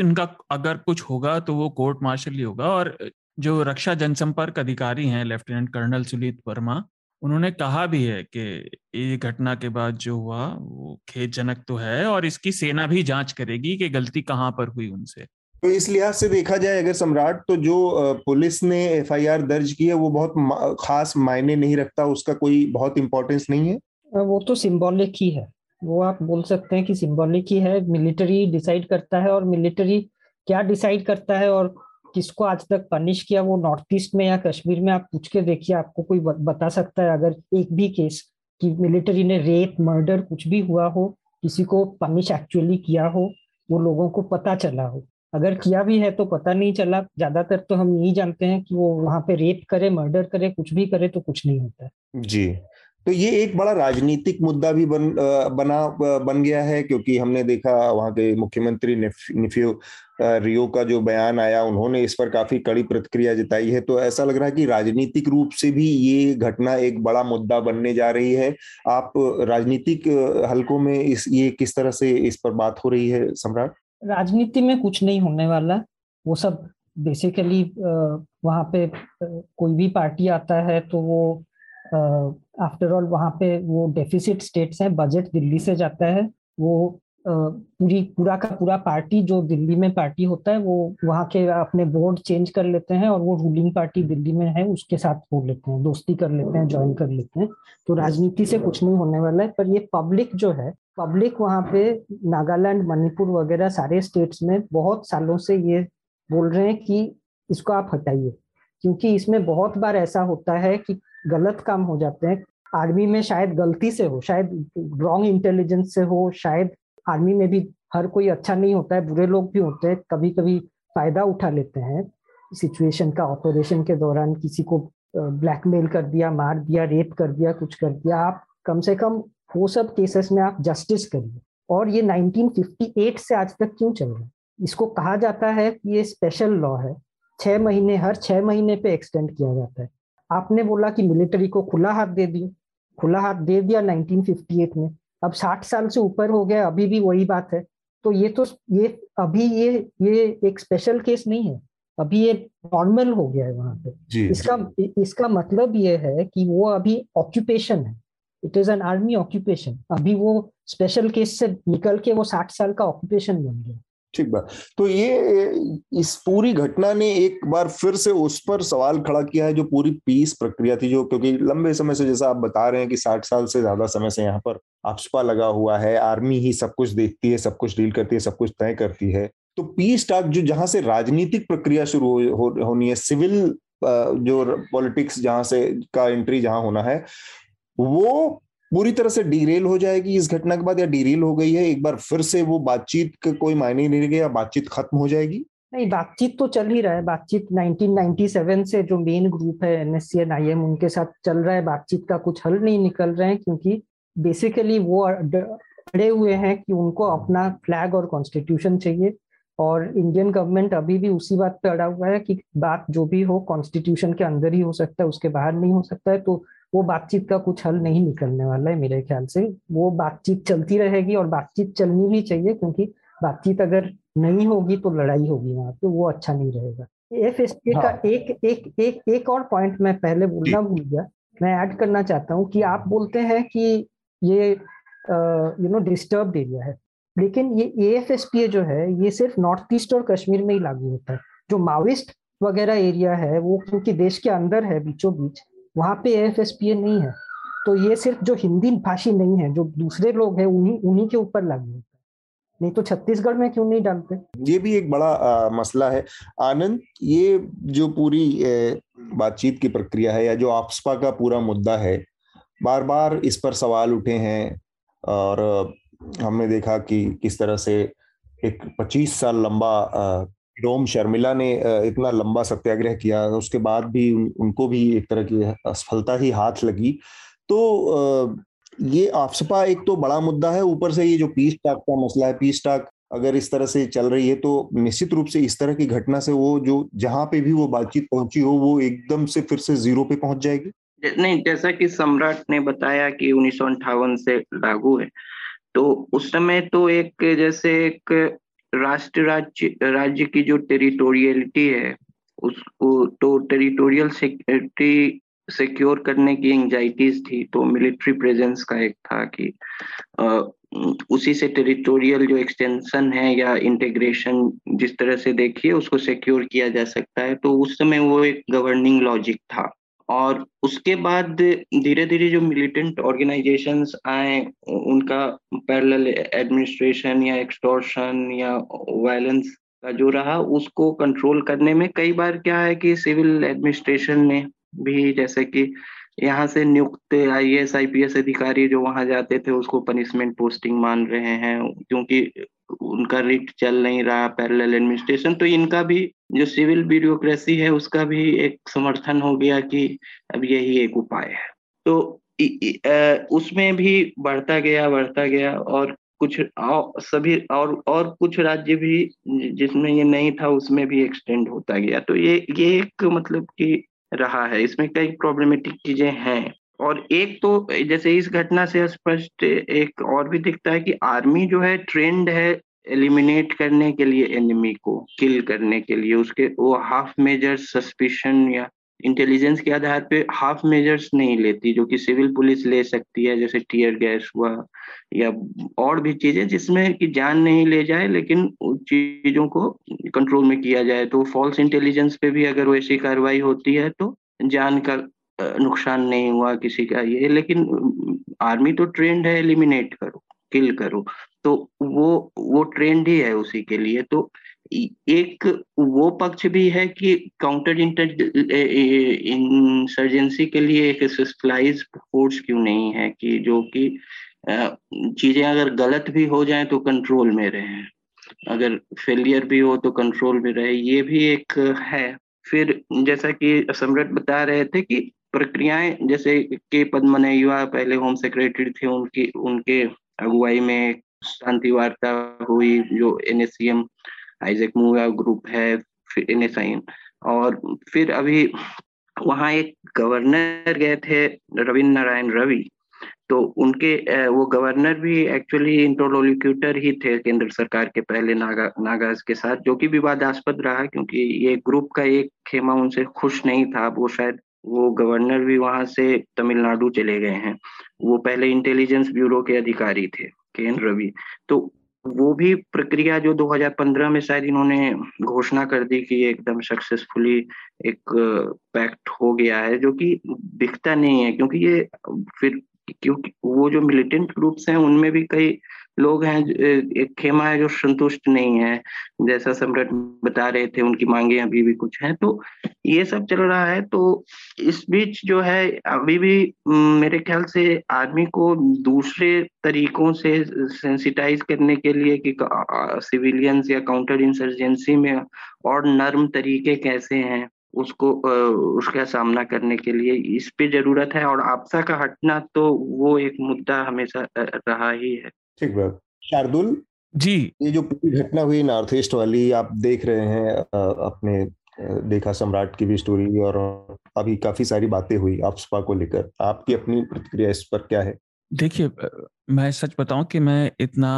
इनका अगर कुछ होगा तो वो कोर्ट मार्शल ही होगा। और जो रक्षा जनसंपर्क अधिकारी हैं लेफ्टिनेंट कर्नल सुलित वर्मा, उन्होंने कहा भी है कि ये घटना के बाद जो हुआ वो खेदजनक तो है और इसकी सेना भी जांच करेगी कि गलती कहाँ पर हुई उनसे। तो इस लिहाज से देखा जाए अगर सम्राट, तो जो पुलिस ने एफआईआर दर्ज की है वो बहुत खास मायने नहीं रखता, उसका कोई बहुत इम्पोर्टेंस नहीं है। वो तो सिंबॉलिक ही है, वो आप बोल सकते हैं कि सिंबॉलिक ही है। मिलिट्री डिसाइड करता है, और मिलिट्री क्या डिसाइड करता है और किसको आज तक पनिश किया, वो नॉर्थ ईस्ट में या कश्मीर में आप पूछ के देखिए, आपको कोई बता सकता है अगर एक भी केस कि मिलिट्री ने रेप, मर्डर कुछ भी हुआ हो, किसी को पनिश एक्चुअली किया हो, वो लोगों को पता चला हो। अगर किया भी है तो पता नहीं चला, ज्यादातर तो हम यही जानते हैं कि वो वहां पे रेप करे, मर्डर करे, कुछ भी करे तो कुछ नहीं होता जी। तो ये एक बड़ा राजनीतिक मुद्दा भी बन गया है, क्योंकि हमने देखा वहाँ के मुख्यमंत्री निफियो रियो का जो बयान आया, उन्होंने इस पर काफी कड़ी प्रतिक्रिया जताई है। तो ऐसा लग रहा है कि राजनीतिक रूप से भी ये घटना एक बड़ा मुद्दा बनने जा रही है। आप राजनीतिक हलकों में ये किस तरह से इस पर बात हो रही है सम्राट? राजनीति में कुछ नहीं होने वाला, वो सब बेसिकली वहाँ पे कोई भी पार्टी आता है तो वो आफ्टर ऑल वहाँ पे वो डेफिसिट स्टेट्स हैं, बजट दिल्ली से जाता है, वो पूरा का पूरा पार्टी जो दिल्ली में पार्टी होता है वो वहाँ के अपने बोर्ड चेंज कर लेते हैं और वो रूलिंग पार्टी दिल्ली में है उसके साथ बोल लेते हैं, दोस्ती कर लेते हैं, ज्वाइन कर लेते हैं। तो राजनीति से कुछ नहीं होने वाला है। पर ये पब्लिक जो है, पब्लिक वहाँ पे नागालैंड, मणिपुर वगैरह सारे स्टेट्स में बहुत सालों से ये बोल रहे हैं कि इसको आप हटाइए, क्योंकि इसमें बहुत बार ऐसा होता है कि गलत काम हो जाते हैं। आर्मी में शायद गलती से हो, शायद रॉन्ग इंटेलिजेंस से हो, शायद आर्मी में भी हर कोई अच्छा नहीं होता है, बुरे लोग भी होते हैं, कभी कभी फायदा उठा लेते हैं सिचुएशन का। ऑपरेशन के दौरान किसी को ब्लैकमेल कर दिया, मार दिया, रेप कर दिया, कुछ कर दिया। आप कम से कम वो सब केसेस में आप जस्टिस करिए। और ये 1958 से आज तक क्यों चल रहा है? इसको कहा जाता है कि ये स्पेशल लॉ है, 6 महीने, हर 6 महीने पे एक्सटेंड किया जाता है। आपने बोला कि मिलिट्री को खुला हाथ दे दिया 1958 में, अब 60 साल से ऊपर हो गया, अभी भी वही बात है। तो ये एक स्पेशल केस नहीं है, अभी ये नॉर्मल हो गया है वहां पे। इसका मतलब ये है कि वो अभी ऑक्यूपेशन है, it is an army occupation. अभी वो स्पेशल केस से निकल के वो 60 साल का ऑक्यूपेशन बन गया। ठीक बात। तो ये इस पूरी घटना ने एक बार फिर से उस पर सवाल खड़ा किया है जो पूरी पीस प्रक्रिया थी, जो क्योंकि लंबे समय से, जैसा आप बता रहे हैं कि 60 साल से ज्यादा समय से यहाँ पर आपसपा लगा हुआ है, आर्मी ही सब कुछ देखती है, सब कुछ डील करती है, सब कुछ तय करती है। तो पीस टॉक जो, जहाँ से राजनीतिक प्रक्रिया शुरू होनी है, सिविल जो पॉलिटिक्स जहाँ से का एंट्री जहाँ होना है, वो पूरी तरह से डीरेल हो जाएगी इस घटना के बाद, या डीरेल हो गई है? एक बार फिर से वो बातचीत का कोई मायने नहीं रह गया, बातचीत खत्म हो जाएगी? नहीं, बातचीत तो चल ही रहा है। बातचीत 1997 से जो मेन ग्रुप है एनएससीएन, आईएम, उनके साथ चल रहा है। बातचीत का कुछ हल नहीं निकल रहा है, क्योंकि बेसिकली वो अड़े हुए हैं कि उनको अपना फ्लैग और कॉन्स्टिट्यूशन चाहिए, और इंडियन गवर्नमेंट अभी भी उसी बात पे अड़ा हुआ है कि बात जो भी हो कॉन्स्टिट्यूशन के अंदर ही हो सकता है, उसके बाहर नहीं हो सकता है। तो वो बातचीत का कुछ हल नहीं निकलने वाला है मेरे ख्याल से। वो बातचीत चलती रहेगी, और बातचीत चलनी भी चाहिए, क्योंकि बातचीत अगर नहीं होगी तो लड़ाई होगी वहां पे, वो अच्छा नहीं रहेगा। एफएसपी का एक और पॉइंट मैं पहले बोलना भूल गया, मैं ऐड करना चाहता हूँ कि आप बोलते हैं कि ये डिस्टर्ब्ड एरिया है, लेकिन ये एफएसपी जो है ये सिर्फ नॉर्थ ईस्ट और कश्मीर में ही लागू होता है। जो माओइस्ट वगैरह एरिया है वो क्योंकि देश के अंदर है, बीचों बीच, वहाँ पे एएफएसपीए नहीं है। तो ये सिर्फ जो हिंदी भाषी नहीं है, जो दूसरे लोग हैं, उन्हीं के ऊपर लागू होता है। नहीं तो छत्तीसगढ़ में क्यों नहीं डालते? ये भी एक बड़ा मसला है आनंद। ये जो पूरी बातचीत की प्रक्रिया है, या जो आपसपा का पूरा मुद्दा है, बार बार इस पर सवाल उठे हैं, और हमने देखा कि किस तरह से एक 25 साल लंबा डोम शर्मिला ने इतना लंबा सत्याग्रह किया, उसके बाद भी उनको भी एक तरह की असफलता ही हाथ लगी। तो ये आपसपा एक तो बड़ा मुद्दा है, ऊपर से ये जो पीस टॉक का मसला है, पीस टॉक अगर इस तरह से चल रही है तो निश्चित रूप से इस तरह की घटना से वो जो जहाँ पे भी वो बातचीत पहुंची हो वो एकदम से फिर से जीरो पे पहुंच जाएगी। नहीं, जैसा कि सम्राट ने बताया कि 1958 से लागू है, तो उस समय तो एक जैसे एक राज्य की जो टेरिटोरियलिटी है उसको तो टेरिटोरियल सिक्योरिटी सिक्योर करने की एंजाइटीज थी, तो मिलिट्री प्रेजेंस का एक था कि उसी से टेरिटोरियल जो एक्सटेंशन है या इंटीग्रेशन जिस तरह से देखिए उसको सिक्योर किया जा सकता है। तो उस समय वो एक गवर्निंग लॉजिक था। और उसके बाद धीरे धीरे जो मिलिटेंट ऑर्गेनाइजेशंस आए उनका पैरेलल एडमिनिस्ट्रेशन या एक्सटॉर्शन या वायलेंस का जो रहा उसको कंट्रोल करने में कई बार क्या है कि सिविल एडमिनिस्ट्रेशन ने भी, जैसे कि यहाँ से नियुक्त IAS IPS अधिकारी जो वहां जाते थे उसको पनिशमेंट पोस्टिंग मान रहे हैं क्योंकि उनका रिट चल नहीं रहा पैरेलल एडमिनिस्ट्रेशन। तो इनका भी जो सिविल ब्यूरोक्रेसी है उसका भी एक समर्थन हो गया कि अब यही एक उपाय है। तो उसमें भी बढ़ता गया और कुछ सभी और कुछ राज्य भी जिसमें ये नहीं था उसमें भी एक्सटेंड होता गया। तो ये एक मतलब कि रहा है, इसमें कई प्रॉब्लमेटिक चीजें हैं। और एक तो जैसे इस घटना से स्पष्ट एक और भी दिखता है कि आर्मी जो है ट्रेंड है एलिमिनेट करने के लिए, एनिमी को किल करने के लिए। उसके वो हाफ मेजर्स सस्पिशन या इंटेलिजेंस के आधार पे हाफ मेजर्स नहीं लेती जो कि सिविल पुलिस ले सकती है, जैसे टीयर गैस हुआ या और भी चीजें जिसमें कि जान नहीं ले जाए लेकिन चीजों को कंट्रोल में किया जाए। तो फॉल्स इंटेलिजेंस पे भी अगर वैसी कार्रवाई होती है तो जान का नुकसान नहीं हुआ किसी का ये, लेकिन आर्मी तो ट्रेंड है एलिमिनेट करो, किल करो, तो वो ट्रेंड ही है उसी के लिए। तो एक वो पक्ष भी है कि काउंटर इंसर्जेंसी के लिए एक स्पेशलाइज्ड फोर्स क्यों नहीं है कि जो कि चीजें अगर गलत भी हो जाए तो कंट्रोल में रहे, अगर फेलियर भी हो तो कंट्रोल में रहे, ये भी एक है। फिर जैसा कि सम्राट बता रहे थे कि प्रक्रियाएं, जैसे के पद्मनाभ पहले होम सेक्रेटरी थे, उनके अगुवाई में शांति वार्ता हुई जो NSCM आईजक मुगाव ग्रुप है NSCN। और फिर अभी वहाँ एक गवर्नर गए थे रविंद्र नारायण रवि, तो उनके वो गवर्नर भी एक्चुअली इंटरलोक्यूटर ही थे केंद्र सरकार के पहले नागाज के साथ, जो कि विवादास्पद रहा क्योंकि ये ग्रुप का एक खेमा उनसे खुश नहीं था। वो शायद वो गवर्नर भी वहां से तमिलनाडु चले गए हैं, वो पहले इंटेलिजेंस ब्यूरो के अधिकारी थे KN रवि। तो वो भी प्रक्रिया जो 2015 में शायद इन्होंने घोषणा कर दी कि एकदम सक्सेसफुली एक पैक्ट हो गया है, जो कि दिखता नहीं है क्योंकि ये फिर क्योंकि वो जो मिलिटेंट ग्रुप्स हैं उनमें भी कई लोग हैं, एक खेमा है जो संतुष्ट नहीं है, जैसा सम्राट बता रहे थे उनकी मांगे अभी भी कुछ हैं। तो ये सब चल रहा है। तो इस बीच जो है अभी भी मेरे ख्याल से आर्मी को दूसरे तरीकों से सेंसिटाइज करने के लिए कि सिविलियंस या काउंटर इंसर्जेंसी में और नर्म तरीके कैसे हैं उसका सामना करने के लिए इस पे जरूरत है। और आपदा का हटना तो वो एक मुद्दा हमेशा रहा ही है। ठीक बात शार्दुल जी, ये जो पूरी घटना हुई नॉर्थ ईस्ट वाली आप देख रहे हैं, अपने देखा सम्राट की भी स्टोरी और अभी काफी सारी बातें हुई AFSPA को लेकर, आपकी अपनी प्रतिक्रिया इस पर क्या है? देखिए मैं सच बताऊं कि मैं इतना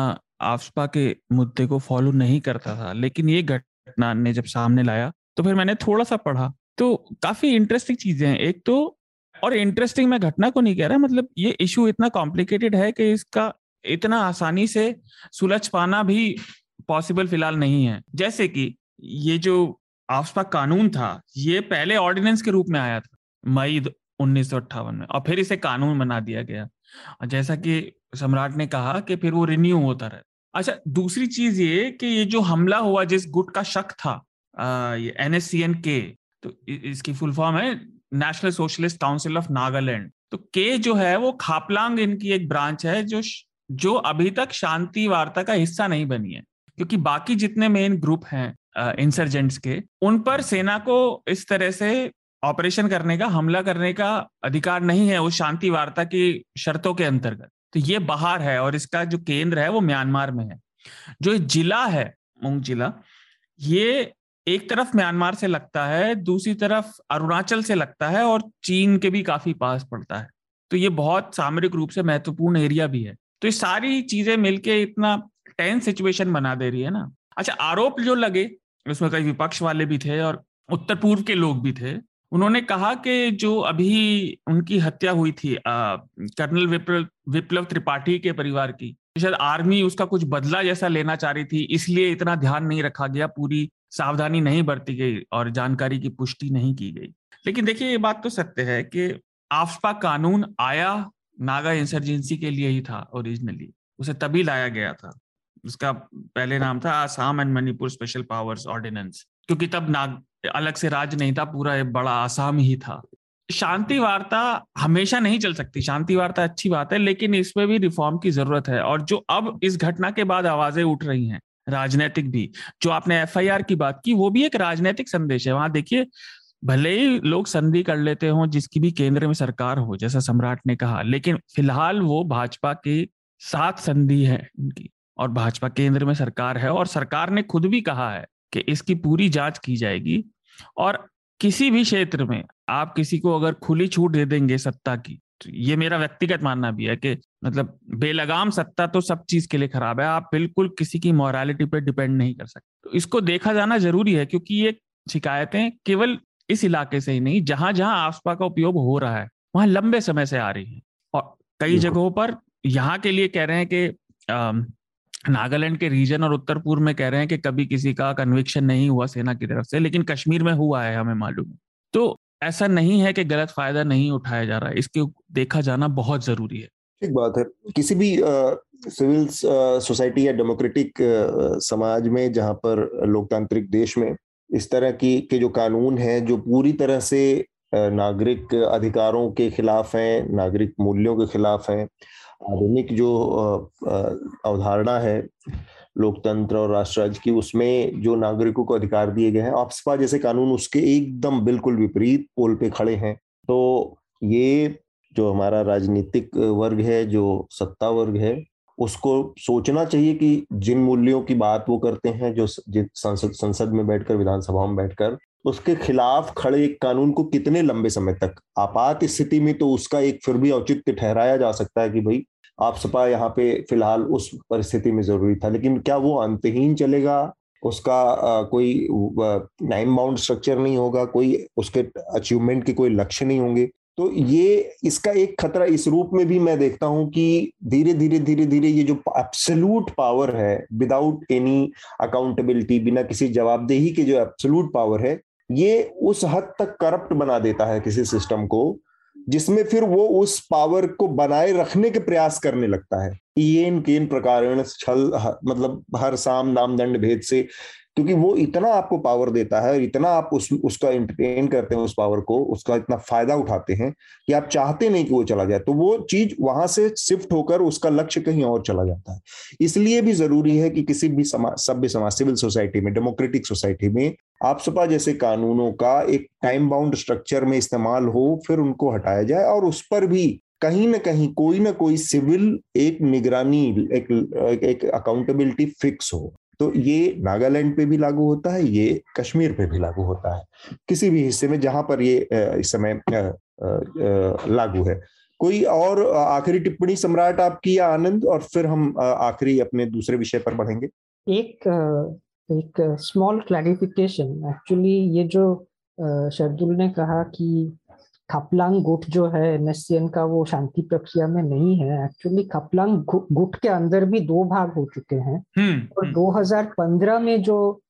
AFSPA के मुद्दे को फॉलो नहीं करता था, लेकिन ये घटना ने जब सामने लाया तो फिर मैंने थोड़ा सा पढ़ा तो काफी इंटरेस्टिंग चीजें हैं। एक तो, और इंटरेस्टिंग मैं घटना को नहीं कह रहा, मतलब ये इशू इतना कॉम्प्लिकेटेड है कि इसका इतना आसानी से सुलझ पाना भी पॉसिबल फिलहाल नहीं है। जैसे कि ये जो AFSPA कानून था ये पहले ऑर्डिनेंस के रूप में आया था मई 1958 में और फिर इसे कानून बना दिया गया, और जैसा कि सम्राट ने कहा कि फिर वो रिन्यू होता रहा। अच्छा, दूसरी चीज ये कि ये जो हमला हुआ जिस गुट का शक था NSCN के, तो इसकी फुल फॉर्म है national socialist council of Nagaland. तो के जो है वो खपलांग इनकी एक ब्रांच है जो अभी तक शांति वार्ता का हिस्सा नहीं बनी है, क्योंकि बाकी जितने मेन ग्रुप हैं इंसर्जेंट्स के उन पर सेना को इस तरह से ऑपरेशन करने का, हमला करने का अधिकार नहीं है उस शांति वार्ता की शर्तों के अंतर्गत। तो ये बाहर है और इसका जो केंद्र है वो म्यांमार में है। जो जिला है मोंग जिला, ये एक तरफ म्यांमार से लगता है, दूसरी तरफ अरुणाचल से लगता है और चीन के भी काफी पास पड़ता है। तो ये बहुत सामरिक रूप से महत्वपूर्ण एरिया भी है। तो ये सारी चीजें मिलके इतना टेंस सिचुएशन बना दे रही है ना। अच्छा, आरोप जो लगे उसमें कई विपक्ष वाले भी थे और उत्तर पूर्व के लोग भी थे। उन्होंने कहा कि जो अभी उनकी हत्या हुई थी कर्नल विप्लव त्रिपाठी के परिवार की, शायद आर्मी उसका कुछ बदला जैसा लेना चाह रही थी, इसलिए इतना ध्यान नहीं रखा गया, पूरी सावधानी नहीं बरती गई और जानकारी की पुष्टि नहीं की गई। लेकिन देखिए ये बात तो सत्य है कि आफ्सपा कानून आया नागा इंसर्जेंसी के लिए ही था, ओरिजिनली उसे तभी लाया गया था, उसका पहले नाम था Assam and Manipur special powers ordinance, क्योंकि तब अलग से राज्य नहीं था, पूरा एक बड़ा आसाम ही था। शांति वार्ता हमेशा नहीं चल सकती, शांति वार्ता अच्छी बात है, लेकिन इसमें भी रिफॉर्म की जरूरत है। और जो अब इस घटना के बाद आवाजें उठ रही हैं राजनीतिक भी, जो आपने एफआईआर की बात की वो भी एक राजनीतिक संदेश है। वहां देखिए भले ही लोग संधि कर लेते हों, जिसकी भी केंद्र में सरकार हो जैसा सम्राट ने कहा, लेकिन फिलहाल वो भाजपा के साथ संधि है उनकी, और भाजपा केंद्र में सरकार है, और सरकार ने खुद भी कहा है कि इसकी पूरी जांच की जाएगी। और किसी भी क्षेत्र में आप किसी को अगर खुली छूट दे देंगे सत्ता की, तो ये मेरा व्यक्तिगत मानना भी है कि मतलब बेलगाम सत्ता तो सब चीज के लिए खराब है, आप बिल्कुल किसी की मॉरालिटी पर डिपेंड नहीं कर सकते। तो इसको देखा जाना जरूरी है, क्योंकि ये शिकायतें केवल इस इलाके से ही नहीं, जहां जहां आफ्सपा का उपयोग हो रहा है वहां लंबे समय से आ रही है। और कई जगहों पर यहाँ के लिए कह रहे हैं कि नागालैंड के रीजन और उत्तर पूर्व में कह रहे हैं कि कभी किसी का कन्विक्शन नहीं हुआ सेना की तरफ से, लेकिन कश्मीर में हुआ है हमें मालूम है। तो ऐसा नहीं है कि गलत फायदा नहीं उठाया जा रहा है, इसके देखा जाना बहुत जरूरी है। ठीक बात है, किसी भी सिविल सोसाइटी या डेमोक्रेटिक समाज में, जहां पर लोकतांत्रिक देश में इस तरह के जो कानून हैं जो पूरी तरह से नागरिक अधिकारों के खिलाफ हैं, नागरिक मूल्यों के खिलाफ हैं, आधुनिक जो अवधारणा है लोकतंत्र और राष्ट्र राज्य की, उसमें जो नागरिकों को अधिकार दिए गए हैं, आफ्सपा जैसे कानून उसके एकदम बिल्कुल विपरीत पोल पे खड़े हैं। तो ये जो हमारा राजनीतिक वर्ग है, जो सत्ता वर्ग है, उसको सोचना चाहिए कि जिन मूल्यों की बात वो करते हैं, जो संसद में बैठकर, विधानसभा में बैठकर उसके खिलाफ खड़े एक कानून को कितने लंबे समय तक, आपात स्थिति में तो उसका एक फिर भी औचित्य ठहराया जा सकता है कि भाई आफ्सपा यहाँ पे फिलहाल उस परिस्थिति में जरूरी था, लेकिन क्या वो अंतहीन चलेगा? उसका कोई टाइम बाउंड स्ट्रक्चर नहीं होगा, कोई उसके अचीवमेंट के कोई लक्ष्य नहीं होंगे। तो ये इसका एक खतरा इस रूप में भी मैं देखता हूं कि धीरे धीरे ये जो एब्सोल्यूट पावर है, विदाउट एनी अकाउंटेबिलिटी, बिना किसी जवाबदेही के जो एब्सोल्यूट पावर है, ये उस हद तक करप्ट बना देता है किसी सिस्टम को, जिसमें फिर वो उस पावर को बनाए रखने के प्रयास करने लगता है, येन केन प्रकारेण छल, मतलब हर साम नाम दंड भेद से, क्योंकि वो इतना आपको पावर देता है और इतना आप उसका एंटरटेन करते हैं, उस पावर को, उसका इतना फायदा उठाते हैं कि आप चाहते नहीं कि वो चला जाए, तो वो चीज वहां से शिफ्ट होकर उसका लक्ष्य कहीं और चला जाता है। इसलिए भी जरूरी है कि किसी भी सभ्य समाज सिविल सोसाइटी में, डेमोक्रेटिक सोसाइटी में आफ्सपा जैसे कानूनों का एक टाइम बाउंड स्ट्रक्चर में इस्तेमाल हो, फिर उनको हटाया जाए, और उस पर भी कहीं ना कहीं कोई ना कोई सिविल एक निगरानी, एक अकाउंटेबिलिटी फिक्स हो। तो ये नागालैंड पे भी लागू होता है, ये कश्मीर पे भी लागू होता है, किसी भी हिस्से में जहां पर ये इस समय लागू है। कोई और आखिरी टिप्पणी सम्राट आपकी या आनंद, और फिर हम आखिरी अपने दूसरे विषय पर बढ़ेंगे। एक स्मॉल क्लैरिफिकेशन, एक्चुअली ये जो शार्दुल ने कहा कि खपलांग गुट जो है एनएससीएन का, वो शांति प्रक्रिया में नहीं है। एक्चुअली खपलांग गुट के अंदर भी दो भाग हो चुके हैं, और 2015 में जो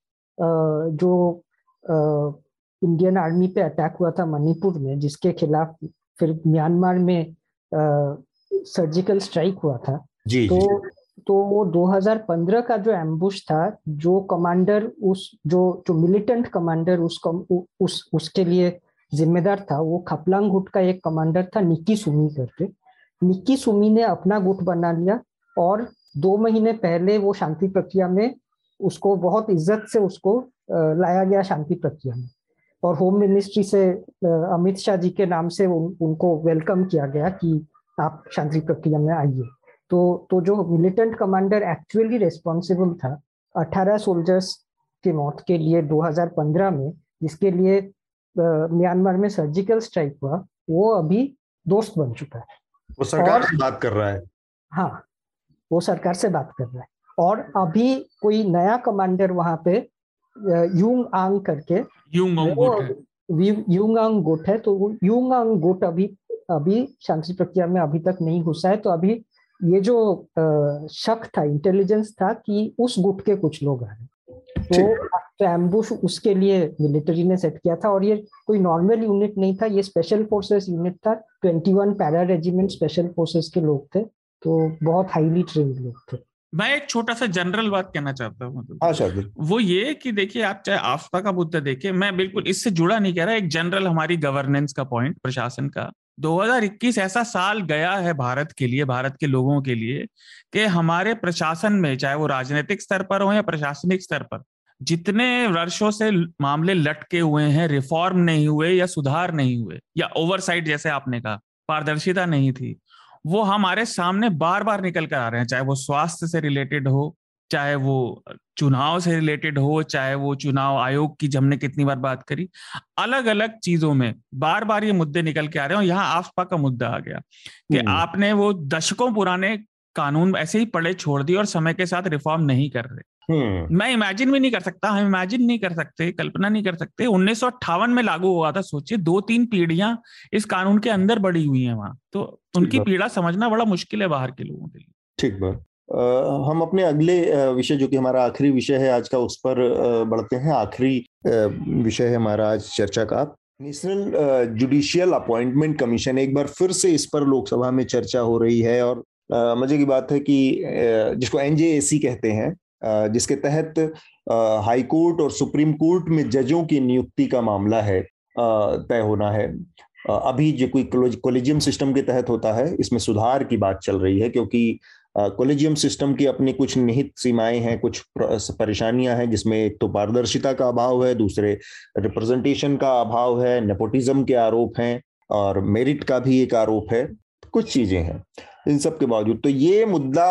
इंडियन आर्मी पे अटैक हुआ था मणिपुर में, जिसके खिलाफ फिर म्यांमार में सर्जिकल स्ट्राइक हुआ था, तो वो 2015 का जो एम्बुश था, जो कमांडर जो मिलिटेंट कमांडर उसके लिए जिम्मेदार था, वो खपलांग गुट का एक कमांडर था निकी सुमी करके। निकी सुमी ने अपना गुट बना लिया, और 2 महीने पहले वो शांति प्रक्रिया में उसको बहुत इज्जत से उसको लाया गया शांति प्रक्रिया में, और होम मिनिस्ट्री से अमित शाह जी के नाम से उनको वेलकम किया गया कि आप शांति प्रक्रिया में आइए। तो जो मिलिटेंट कमांडर एक्चुअली रेस्पॉन्सिबल था 18 सोल्जर्स की मौत के लिए 2015 में, जिसके लिए म्यांमार में सर्जिकल स्ट्राइक हुआ, वो अभी दोस्त बन चुका है, वो सरकार से बात कर रहा है। हाँ, वो सरकार से बात कर रहा है। और अभी कोई नया कमांडर वहां पे यूंग आंग करके, यूंग आंग गुट है, तो यूंग आंग गुट अभी शांति प्रक्रिया में अभी तक नहीं घुसा है। तो अभी ये जो शक था, इंटेलिजेंस था कि उस गुट के कुछ लोग आ रहे हैं, तो एम्बुश उसके लिए मिलिट्री ने सेट किया था। और ये कोई नॉर्मल यूनिट नहीं था, ये स्पेशल फोर्सेस यूनिट था। 21 पैरा रेजिमेंट स्पेशल फोर्सेस के लोग थे, तो बहुत हाईली ट्रेन्ड लोग थे। मैं एक छोटा सा जनरल बात कहना चाहता हूँ, मतलब वो ये कि देखिए, आप चाहे आफ्ता का मुद्दा देखिए, मैं बिल्कुल इससे जुड़ा नहीं कह रहा, एक जनरल हमारी गवर्नेंस का पॉइंट, प्रशासन का। 2021 ऐसा साल गया है भारत के लिए, भारत के लोगों के लिए, कि हमारे प्रशासन में, चाहे वो राजनीतिक स्तर पर हो या प्रशासनिक स्तर पर, जितने वर्षों से मामले लटके हुए हैं, रिफॉर्म नहीं हुए या सुधार नहीं हुए या ओवरसाइट, जैसे आपने कहा, पारदर्शिता नहीं थी, वो हमारे सामने बार बार निकल कर आ रहे हैं। चाहे वो स्वास्थ्य से रिलेटेड हो, चाहे वो चुनाव से रिलेटेड हो, चाहे वो चुनाव आयोग की, हमने कितनी बार बात करी, अलग अलग चीजों में बार बार ये मुद्दे निकल के आ रहे हैं। और यहाँ आफ्पा का मुद्दा आ गया कि आपने वो दशकों पुराने कानून ऐसे ही पड़े छोड़ दिए और समय के साथ रिफॉर्म नहीं कर रहे। मैं इमेजिन भी नहीं कर सकता, हम इमेजिन नहीं कर सकते, कल्पना नहीं कर सकते। 1958 में लागू हुआ था, सोचिए 2-3 पीढ़ियां इस कानून के अंदर बढ़ी हुई हैं वहाँ, तो उनकी पीड़ा समझना बड़ा मुश्किल है बाहर के लोगों के लिए। ठीक बात। हम अपने अगले विषय, जो कि हमारा आखिरी विषय है आज का, उस पर बढ़ते हैं। आखिरी विषय है हमारा आज चर्चा का, नेशनल जुडिशियल अपॉइंटमेंट कमीशन। एक बार फिर से इस पर लोकसभा में चर्चा हो रही है, और मजे की बात है कि जिसको एनजेएसी कहते हैं, जिसके तहत हाई कोर्ट और सुप्रीम कोर्ट में जजों की नियुक्ति का मामला है, तय होना है। अभी जो कोई कोलेजियम सिस्टम के तहत होता है, इसमें सुधार की बात चल रही है, क्योंकि कोलेजियम सिस्टम की अपनी कुछ निहित सीमाएं हैं, कुछ परेशानियां हैं, जिसमें एक तो पारदर्शिता का अभाव है, दूसरे रिप्रेजेंटेशन का अभाव है, नेपोटिज्म के आरोप हैं, और मेरिट का भी एक आरोप है, कुछ चीजें हैं। इन सब के बावजूद तो ये मुद्दा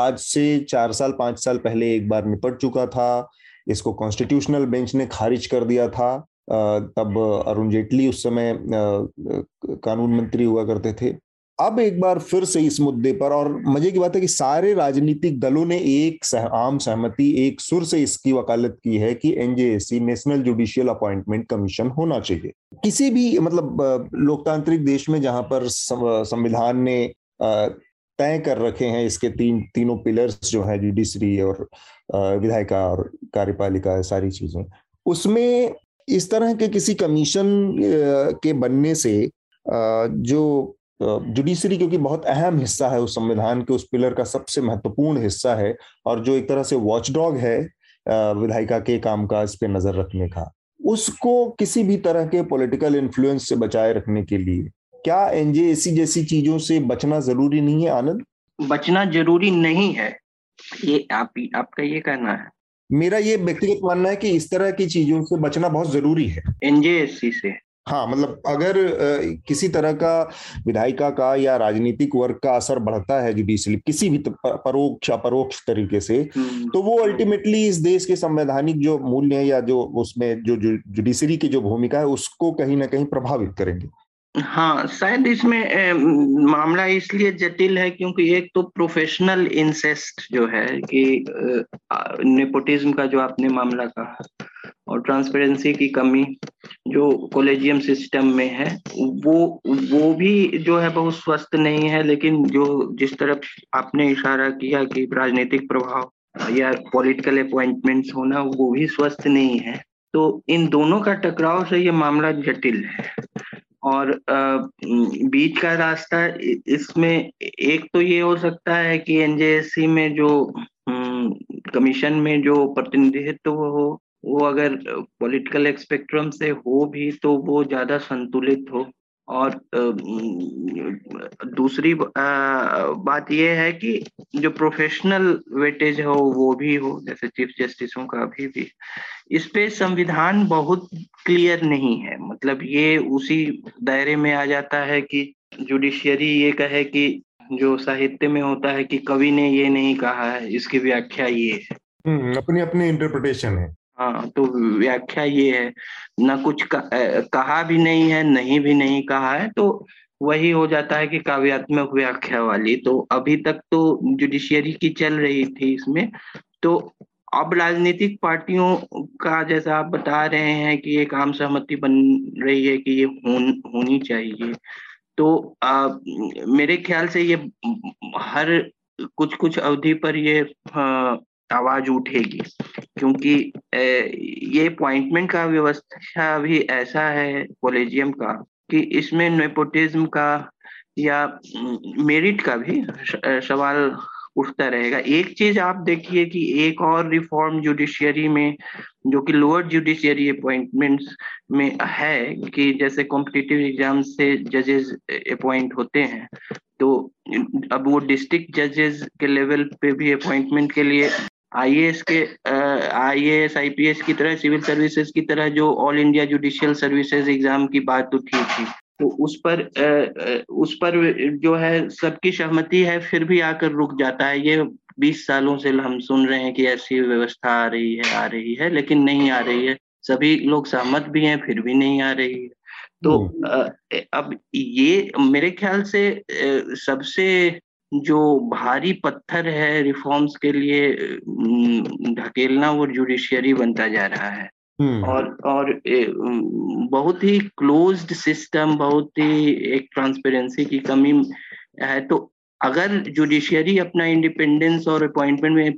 आज से 4-5 साल पहले एक बार निपट चुका था, इसको कॉन्स्टिट्यूशनल बेंच ने खारिज कर दिया था। तब अरुण जेटली उस समय कानून मंत्री हुआ करते थे। अब एक बार फिर से इस मुद्दे पर, और मजे की बात है कि सारे राजनीतिक दलों ने एक आम सहमति, एक सुर से इसकी वकालत की है कि NJAC, national judicial appointment commission होना चाहिए। किसी भी, मतलब लोकतांत्रिक देश में जहां पर संविधान ने तय कर रखे हैं इसके तीनों पिलर्स जो है, जुडिशरी और विधायिका और कार्यपालिका, सारी चीजें, उसमें इस तरह के किसी कमीशन के बनने से जो जुडिशरी, क्योंकि बहुत अहम हिस्सा है उस संविधान के, उस पिलर का सबसे महत्वपूर्ण हिस्सा है, और जो एक तरह से वॉचडॉग है विधायिका के कामकाज पे नजर रखने का, उसको किसी भी तरह के पॉलिटिकल इन्फ्लुएंस से बचाए रखने के लिए क्या एनजेएसी जैसी चीजों से बचना जरूरी नहीं है? आनंद, बचना जरूरी नहीं है, ये आपका ये कहना है? मेरा ये व्यक्तिगत मानना है कि इस तरह की चीजों से बचना बहुत जरूरी है, एनजेएसी से। हाँ, मतलब अगर किसी तरह का विधायिका का या राजनीतिक वर्ग का असर बढ़ता है जुडिशरी, किसी भी परोक्ष अपरोक्ष तरीके से, तो वो अल्टीमेटली इस देश के संवैधानिक जो मूल्य है या जो उसमें जो जुडिशरी की जो भूमिका है, उसको कहीं ना कहीं प्रभावित करेंगे। हाँ, शायद इसमें मामला इसलिए जटिल है क्योंकि एक तो प्रोफेशनल इंसेस्ट जो है कि नेपोटिज्म का जो आपने मामला कहा, और ट्रांसपेरेंसी की कमी जो कोलेजियम सिस्टम में है, वो भी जो है बहुत स्वस्थ नहीं है। लेकिन जो जिस तरफ आपने इशारा किया कि राजनीतिक प्रभाव या पॉलिटिकल अपॉइंटमेंट्स होना, वो भी स्वस्थ नहीं है। तो इन दोनों का टकराव से ये मामला जटिल है, और बीच का रास्ता इसमें एक तो ये हो सकता है कि एनजेएससी में जो कमीशन में जो प्रतिनिधित्व हो, वो अगर पॉलिटिकल स्पेक्ट्रम से हो भी तो वो ज्यादा संतुलित हो। और दूसरी बात ये है कि जो प्रोफेशनल वेटेज हो वो भी हो, जैसे चीफ जस्टिसों का अभी भी इस पे संविधान बहुत क्लियर नहीं है। मतलब ये उसी दायरे में आ जाता है कि जुडिशियरी ये कहे कि, जो साहित्य में होता है कि कवि ने ये नहीं कहा है, इसकी व्याख्या ये है, अपनी अपनी इंटरप्रिटेशन है। हाँ, तो व्याख्या ये है ना, कुछ कहा भी नहीं है, नहीं भी नहीं कहा है, तो वही हो जाता है कि काव्यात्मक व्याख्या वाली। तो अभी तक तो जुडिशियरी की चल रही थी इसमें, तो अब राजनीतिक पार्टियों का, जैसा आप बता रहे हैं कि एक आम सहमति बन रही है कि ये होनी चाहिए, तो मेरे ख्याल से ये हर कुछ अवधि पर ये आवाज उठेगी, क्योंकि ये अपॉइंटमेंट का व्यवस्था भी ऐसा है कॉलेजियम का कि इसमें नेपोटिज्म का या मेरिट का भी सवाल उठता रहेगा। एक चीज आप देखिए कि एक और रिफॉर्म जुडिशियरी में, जो कि लोअर जुडिशियरी अपॉइंटमेंट्स में है, कि जैसे कॉम्पिटिटिव एग्जाम से जजेस अपॉइंट होते हैं, तो अब वो डिस्ट्रिक्ट जजेस के लेवल पे भी अपॉइंटमेंट के लिए आईएएस आईपीएस की तरह, सिविल सर्विसेज की तरह जो all India judicial services exam की बात उठी थी, तो उस पर जो है सबकी सहमति है, फिर भी आकर रुक जाता है। ये 20 सालों से हम सुन रहे हैं कि ऐसी व्यवस्था आ रही है लेकिन नहीं आ रही है, सभी लोग सहमत भी हैं फिर भी नहीं आ रही है। तो अब ये मेरे ख्याल से सबसे जो भारी पत्थर है रिफॉर्म्स के लिए ढकेलना, वो जुडिशियरी बनता जा रहा है। और बहुत ही क्लोज्ड सिस्टम, बहुत ही एक ट्रांसपेरेंसी की कमी है। तो अगर जुडिशियरी अपना इंडिपेंडेंस और अपॉइंटमेंट में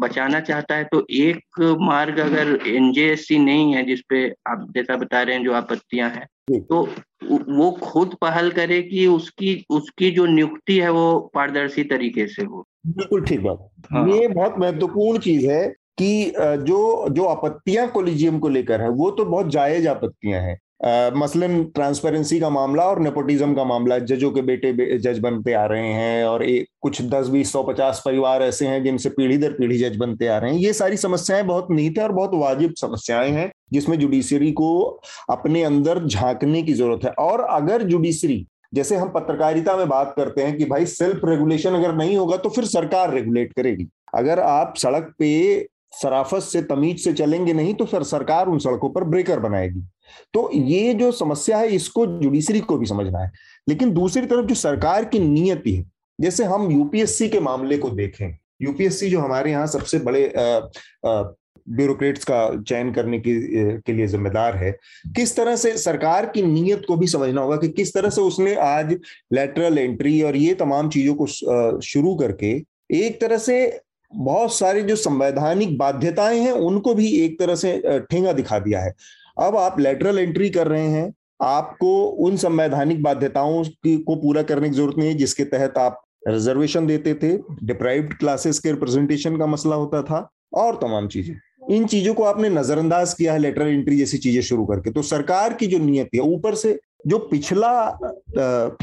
बचाना चाहता है, तो एक मार्ग अगर एनजेएससी नहीं है, जिसपे आप जैसा बता रहे हैं जो आपत्तियां हैं, तो वो खुद पहल करे कि उसकी जो नियुक्ति है वो पारदर्शी तरीके से हो। बिल्कुल ठीक बात। हाँ। ये बहुत महत्वपूर्ण चीज है कि जो आपत्तियां कॉलेजियम को लेकर है वो तो बहुत जायज आपत्तियां हैं, मसलन ट्रांसपेरेंसी का मामला और नेपोटिज्म का मामला। जजों के बेटे जज बनते आ रहे हैं और कुछ 10, 20, 150 परिवार ऐसे हैं जिनसे पीढ़ी दर पीढ़ी जज बनते आ रहे हैं। ये सारी समस्याएं बहुत निहित और बहुत वाजिब समस्याएं हैं, जिसमें जुडिशरी को अपने अंदर झांकने की जरूरत है। और अगर जुडिशरी, जैसे हम पत्रकारिता में बात करते हैं कि भाई सेल्फ रेगुलेशन अगर नहीं होगा तो फिर सरकार रेगुलेट करेगी। अगर आप सड़क पे सराफत से, तमीज से चलेंगे नहीं तो फिर सरकार उन सड़कों पर ब्रेकर बनाएगी। तो ये जो समस्या है इसको जुडिशरी को भी समझना है। लेकिन दूसरी तरफ जो सरकार की नीयति है, जैसे हम यूपीएससी के मामले को देखें, यूपीएससी जो हमारे यहाँ सबसे बड़े ब्यूरोक्रेट्स का चयन करने के लिए जिम्मेदार है, किस तरह से सरकार की नीयत को भी समझना होगा कि किस तरह से उसने आज लेटरल एंट्री और ये तमाम चीजों को शुरू करके एक तरह से बहुत सारी जो संवैधानिक बाध्यताएं हैं उनको भी एक तरह से ठेंगा दिखा दिया है। अब आप लेटरल एंट्री कर रहे हैं, आपको उन संवैधानिक बाध्यताओं को पूरा करने की जरूरत नहीं है जिसके तहत आप रिजर्वेशन देते थे, डिप्राइव्ड क्लासेस के रिप्रेजेंटेशन का मसला होता था और तमाम चीजें। इन चीजों को आपने नजरअंदाज किया है लेटरल एंट्री जैसी चीजें शुरू करके। तो सरकार की जो नीयत है, ऊपर से जो पिछला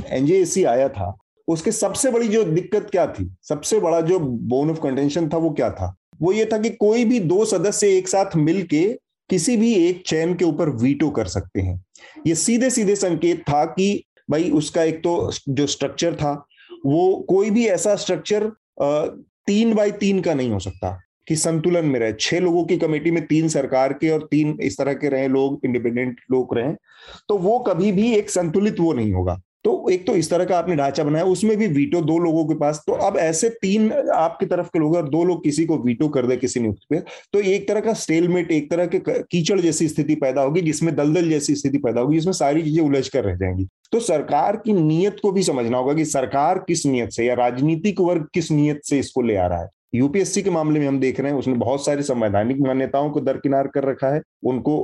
एनजेएससी आया था उसके सबसे बड़ी जो दिक्कत क्या थी, सबसे बड़ा जो बोन ऑफ कंटेंशन था वो क्या था, वो ये था कि कोई भी दो सदस्य एक साथ मिलके किसी भी एक चयन के ऊपर वीटो कर सकते हैं। ये सीधे संकेत था कि भाई उसका एक तो जो स्ट्रक्चर था वो कोई भी ऐसा स्ट्रक्चर 3x3 का नहीं हो सकता कि संतुलन में रहे, 6 लोगों की कमेटी में 3 सरकार के और 3 इस तरह के रहे लोग, इंडिपेंडेंट लोग रहे, तो वो कभी भी एक संतुलित वो नहीं होगा। तो एक तो इस तरह का आपने ढांचा बनाया, उसमें भी वीटो 2 लोगों के पास। तो अब ऐसे 3 आपकी तरफ के लोग और 2 लोग किसी को वीटो कर दे किसी नियुक्ति पे, तो एक तरह का स्टेलमेट, एक तरह के कीचड़ जैसी स्थिति पैदा होगी, जिसमें दलदल जैसी स्थिति पैदा होगी, जिसमें सारी चीजें उलझ कर रह जाएंगी। तो सरकार की नीयत को भी समझना होगा कि सरकार किस नीयत से या राजनीतिक वर्ग किस नीयत से इसको ले आ रहा है। यूपीएससी के मामले में हम देख रहे हैं उसने बहुत सारी संवैधानिक मान्यताओं को दरकिनार कर रखा है, उनको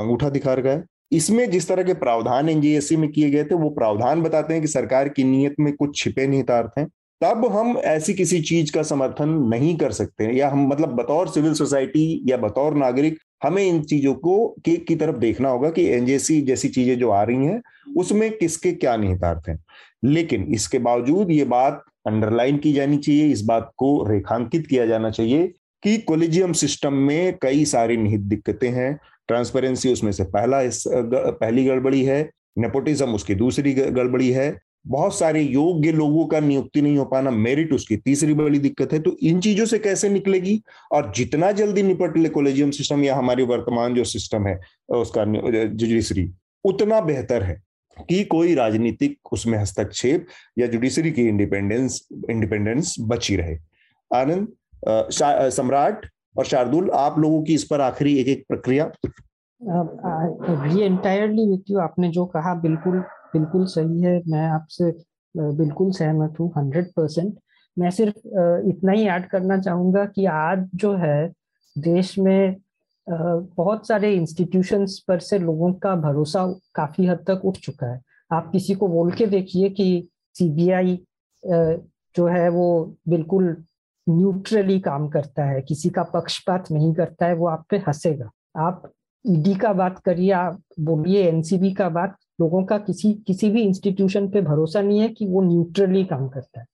अंगूठा दिखा रखा है। इसमें जिस तरह के प्रावधान एनजेएससी में किए गए थे वो प्रावधान बताते हैं कि सरकार की नीयत में कुछ छिपे निहितार्थ हैं, तब हम ऐसी किसी चीज का समर्थन नहीं कर सकते, या हम मतलब बतौर सिविल सोसाइटी या बतौर नागरिक हमें इन चीजों को की तरफ देखना होगा कि एनजेएससी जैसी चीजें जो आ रही हैं उसमें किसके क्या निहितार्थ हैं। लेकिन इसके बावजूद ये बात अंडरलाइन की जानी चाहिए, इस बात को रेखांकित किया जाना चाहिए कि कॉलेजियम सिस्टम में कई सारी निहित दिक्कतें हैं। ट्रांसपेरेंसी उसमें से पहली गड़बड़ी है, नेपोटिज्म उसकी दूसरी गड़बड़ी है, बहुत सारे योग्य लोगों का नियुक्ति नहीं हो पाना, मेरिट उसकी तीसरी बड़ी दिक्कत है। तो इन चीजों से कैसे निकलेगी, और जितना जल्दी निपट ले कॉलेजियम सिस्टम या हमारी वर्तमान जो सिस्टम है उसका जुडिशरी, उतना बेहतर है कि कोई राजनीतिक उसमें हस्तक्षेप या जुडिशरी की इंडिपेंडेंस बची रहे। आनंद, सम्राट और शार्दुल, आप लोगों की इस पर आखिरी एक प्रक्रिया। ये एंटायरली विथ यू, आपने जो कहा बिल्कुल बिल्कुल सही है, मैं आपसे बिल्कुल सहमत हूँ 100%। मैं सिर्फ इतना ही ऐड करना चाहूँगा कि आज जो है देश में बहुत सारे इंस्टीट्यूशंस पर से लोगों का भरोसा काफ़ी हद तक उठ चुका है। आप किसी को बोल के देखिए कि सीबीआई जो है वो बिल्कुल न्यूट्रली काम करता है, किसी का पक्षपात नहीं करता है, वो आप पे हंसेगा। आप ईडी का बात करिए, आप बोलिए एनसीबी का बात, लोगों का किसी भी इंस्टीट्यूशन पे भरोसा नहीं है कि वो न्यूट्रली काम करता है,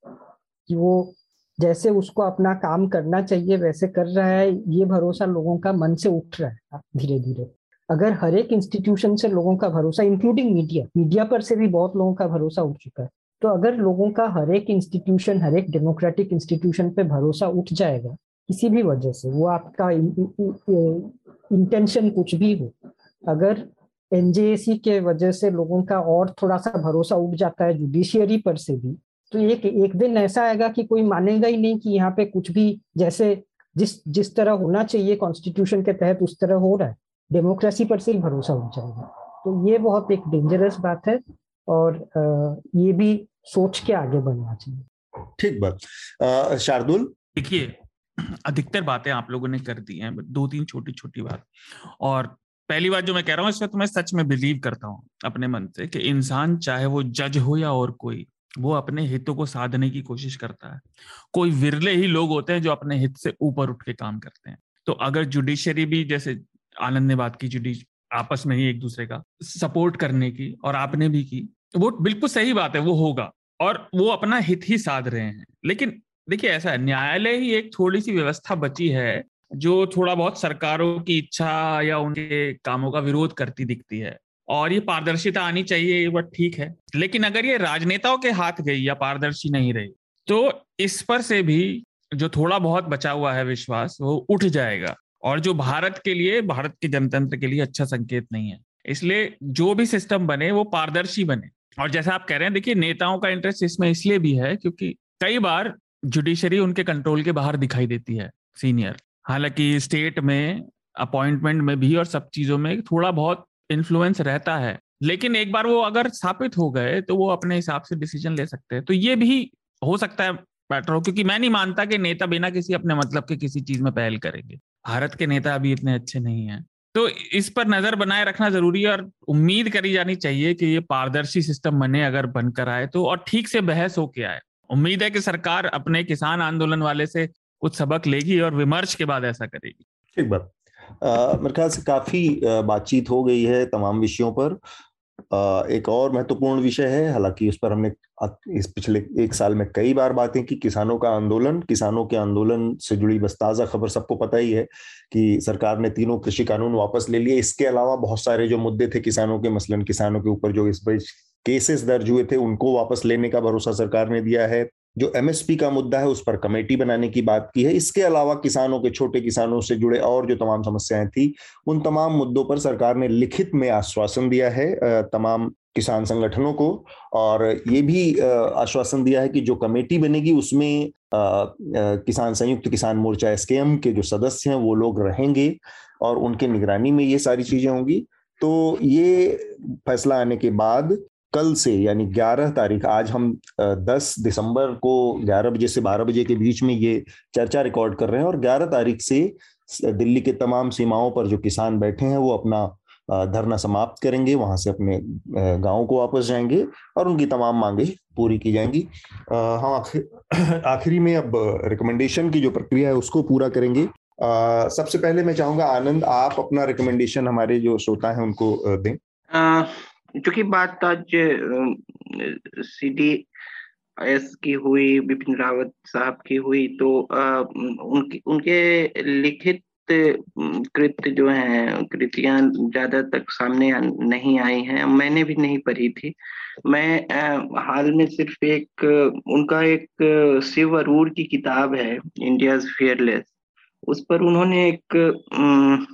कि वो जैसे उसको अपना काम करना चाहिए वैसे कर रहा है। ये भरोसा लोगों का मन से उठ रहा है धीरे धीरे। अगर हर एक इंस्टीट्यूशन से लोगों का भरोसा, इंक्लूडिंग मीडिया पर से भी बहुत लोगों का भरोसा उठ चुका है, तो अगर लोगों का हर एक इंस्टीट्यूशन, हर एक डेमोक्रेटिक इंस्टीट्यूशन पे भरोसा उठ जाएगा किसी भी वजह से, वो आपका इंटेंशन कुछ भी हो, अगर एनजेएसी के वजह से लोगों का और थोड़ा सा भरोसा उठ जाता है जुडिशियरी पर से भी, तो एक दिन ऐसा आएगा कि कोई मानेगा ही नहीं कि यहाँ पे कुछ भी जैसे जिस तरह होना चाहिए कॉन्स्टिट्यूशन के तहत उस तरह हो रहा है, डेमोक्रेसी पर से ही भरोसा उठ जाएगा। तो ये बहुत एक डेंजरस बात है और ये भी सोच के आगे बढ़ना चाहिए। ठीक बात शार्दुल। देखिए अधिकतर बातें आप लोगों ने कर दी हैं, 2-3 छोटी छोटी बात। और पहली बात जो मैं कह रहा हूँ इसमें तो मैं सच में बिलीव करता हूँ अपने मन से कि इंसान चाहे वो जज हो या और कोई, वो अपने हितों को साधने की कोशिश करता है। कोई विरले ही लोग होते हैं जो अपने हित से ऊपर उठ के काम करते हैं। तो अगर जुडिशरी भी, जैसे आनंद ने बात की, आपस में ही एक दूसरे का सपोर्ट करने की, और आपने भी की, वो बिल्कुल सही बात है, वो होगा और वो अपना हित ही साध रहे हैं। लेकिन देखिए ऐसा है, न्यायालय ही एक थोड़ी सी व्यवस्था बची है जो थोड़ा बहुत सरकारों की इच्छा या उनके कामों का विरोध करती दिखती है, और ये पारदर्शिता आनी चाहिए, ये बात ठीक है। लेकिन अगर ये राजनेताओं के हाथ गई या पारदर्शी नहीं रही, तो इस पर से भी जो थोड़ा बहुत बचा हुआ है विश्वास, वो उठ जाएगा, और जो भारत के लिए, भारत के जनतंत्र के लिए अच्छा संकेत नहीं है। इसलिए जो भी सिस्टम बने वो पारदर्शी बने। और जैसा आप कह रहे हैं, देखिए नेताओं का इंटरेस्ट इसमें इसलिए भी है क्योंकि कई बार जुडिशरी उनके कंट्रोल के बाहर दिखाई देती है, सीनियर। हालांकि स्टेट में अपॉइंटमेंट में भी और सब चीज़ों में थोड़ा बहुत इन्फ्लुएंस रहता है, लेकिन एक बार वो अगर स्थापित हो गए तो वो अपने हिसाब से डिसीजन ले सकते हैं। तो ये भी हो सकता है बैठ रहो, क्योंकि मैं नहीं मानता कि नेता बिना किसी अपने मतलब के किसी चीज़ में पहल करेंगे। भारत के नेता अभी इतने अच्छे नहीं हैं, तो इस पर नजर बनाए रखना जरूरी है, और उम्मीद करी जानी चाहिए कि ये पारदर्शी सिस्टम बने, अगर बनकर आए तो, और ठीक से बहस होके आए। उम्मीद है कि सरकार अपने किसान आंदोलन वाले से कुछ सबक लेगी और विमर्श के बाद ऐसा करेगी। ठीक बात। मेरे ख्याल से काफी बातचीत हो गई है तमाम विषयों पर। एक और महत्वपूर्ण विषय है, हालांकि उस पर हमने इस पिछले 1 साल में कई बार बातें की, किसानों का आंदोलन। किसानों के आंदोलन से जुड़ी बस ताज़ा खबर सबको पता ही है कि सरकार ने 3 कृषि कानून वापस ले लिए। इसके अलावा बहुत सारे जो मुद्दे थे किसानों के, मसलन किसानों के ऊपर जो इस पर केसेस दर्ज हुए थे, उनको वापस लेने का भरोसा सरकार ने दिया है। जो एमएसपी का मुद्दा है उस पर कमेटी बनाने की बात की है। इसके अलावा किसानों के, छोटे किसानों से जुड़े और जो तमाम समस्याएं थी, उन तमाम मुद्दों पर सरकार ने लिखित में आश्वासन दिया है तमाम किसान संगठनों को, और ये भी आश्वासन दिया है कि जो कमेटी बनेगी उसमें किसान, संयुक्त किसान मोर्चा एसकेएम के जो सदस्य हैं वो लोग रहेंगे और उनके निगरानी में ये सारी चीजें होंगी। तो ये फैसला आने के बाद कल से, यानी 11 तारीख, आज हम 10 दिसंबर को 11 बजे से 12 बजे के बीच में ये चर्चा रिकॉर्ड कर रहे हैं, और 11 तारीख से दिल्ली के तमाम सीमाओं पर जो किसान बैठे हैं वो अपना धरना समाप्त करेंगे, वहां से अपने गांव को वापस जाएंगे और उनकी तमाम मांगे पूरी की जाएंगी। हम आखिरी में अब रिकमेंडेशन की जो प्रक्रिया है उसको पूरा करेंगे। सबसे पहले मैं चाहूंगा आनंद, आप अपना रिकमेंडेशन हमारे जो श्रोता है उनको दें। चूंकि बात आज CDS की हुई, विपिन रावत साहब की हुई, तो उनके लिखित कृत जो हैं, कृतियां ज्यादा तक सामने नहीं आई हैं, मैंने भी नहीं पढ़ी थी। मैं हाल में सिर्फ उनका एक शिवारूर की किताब है, इंडियाज फियरलेस, उस पर उन्होंने एक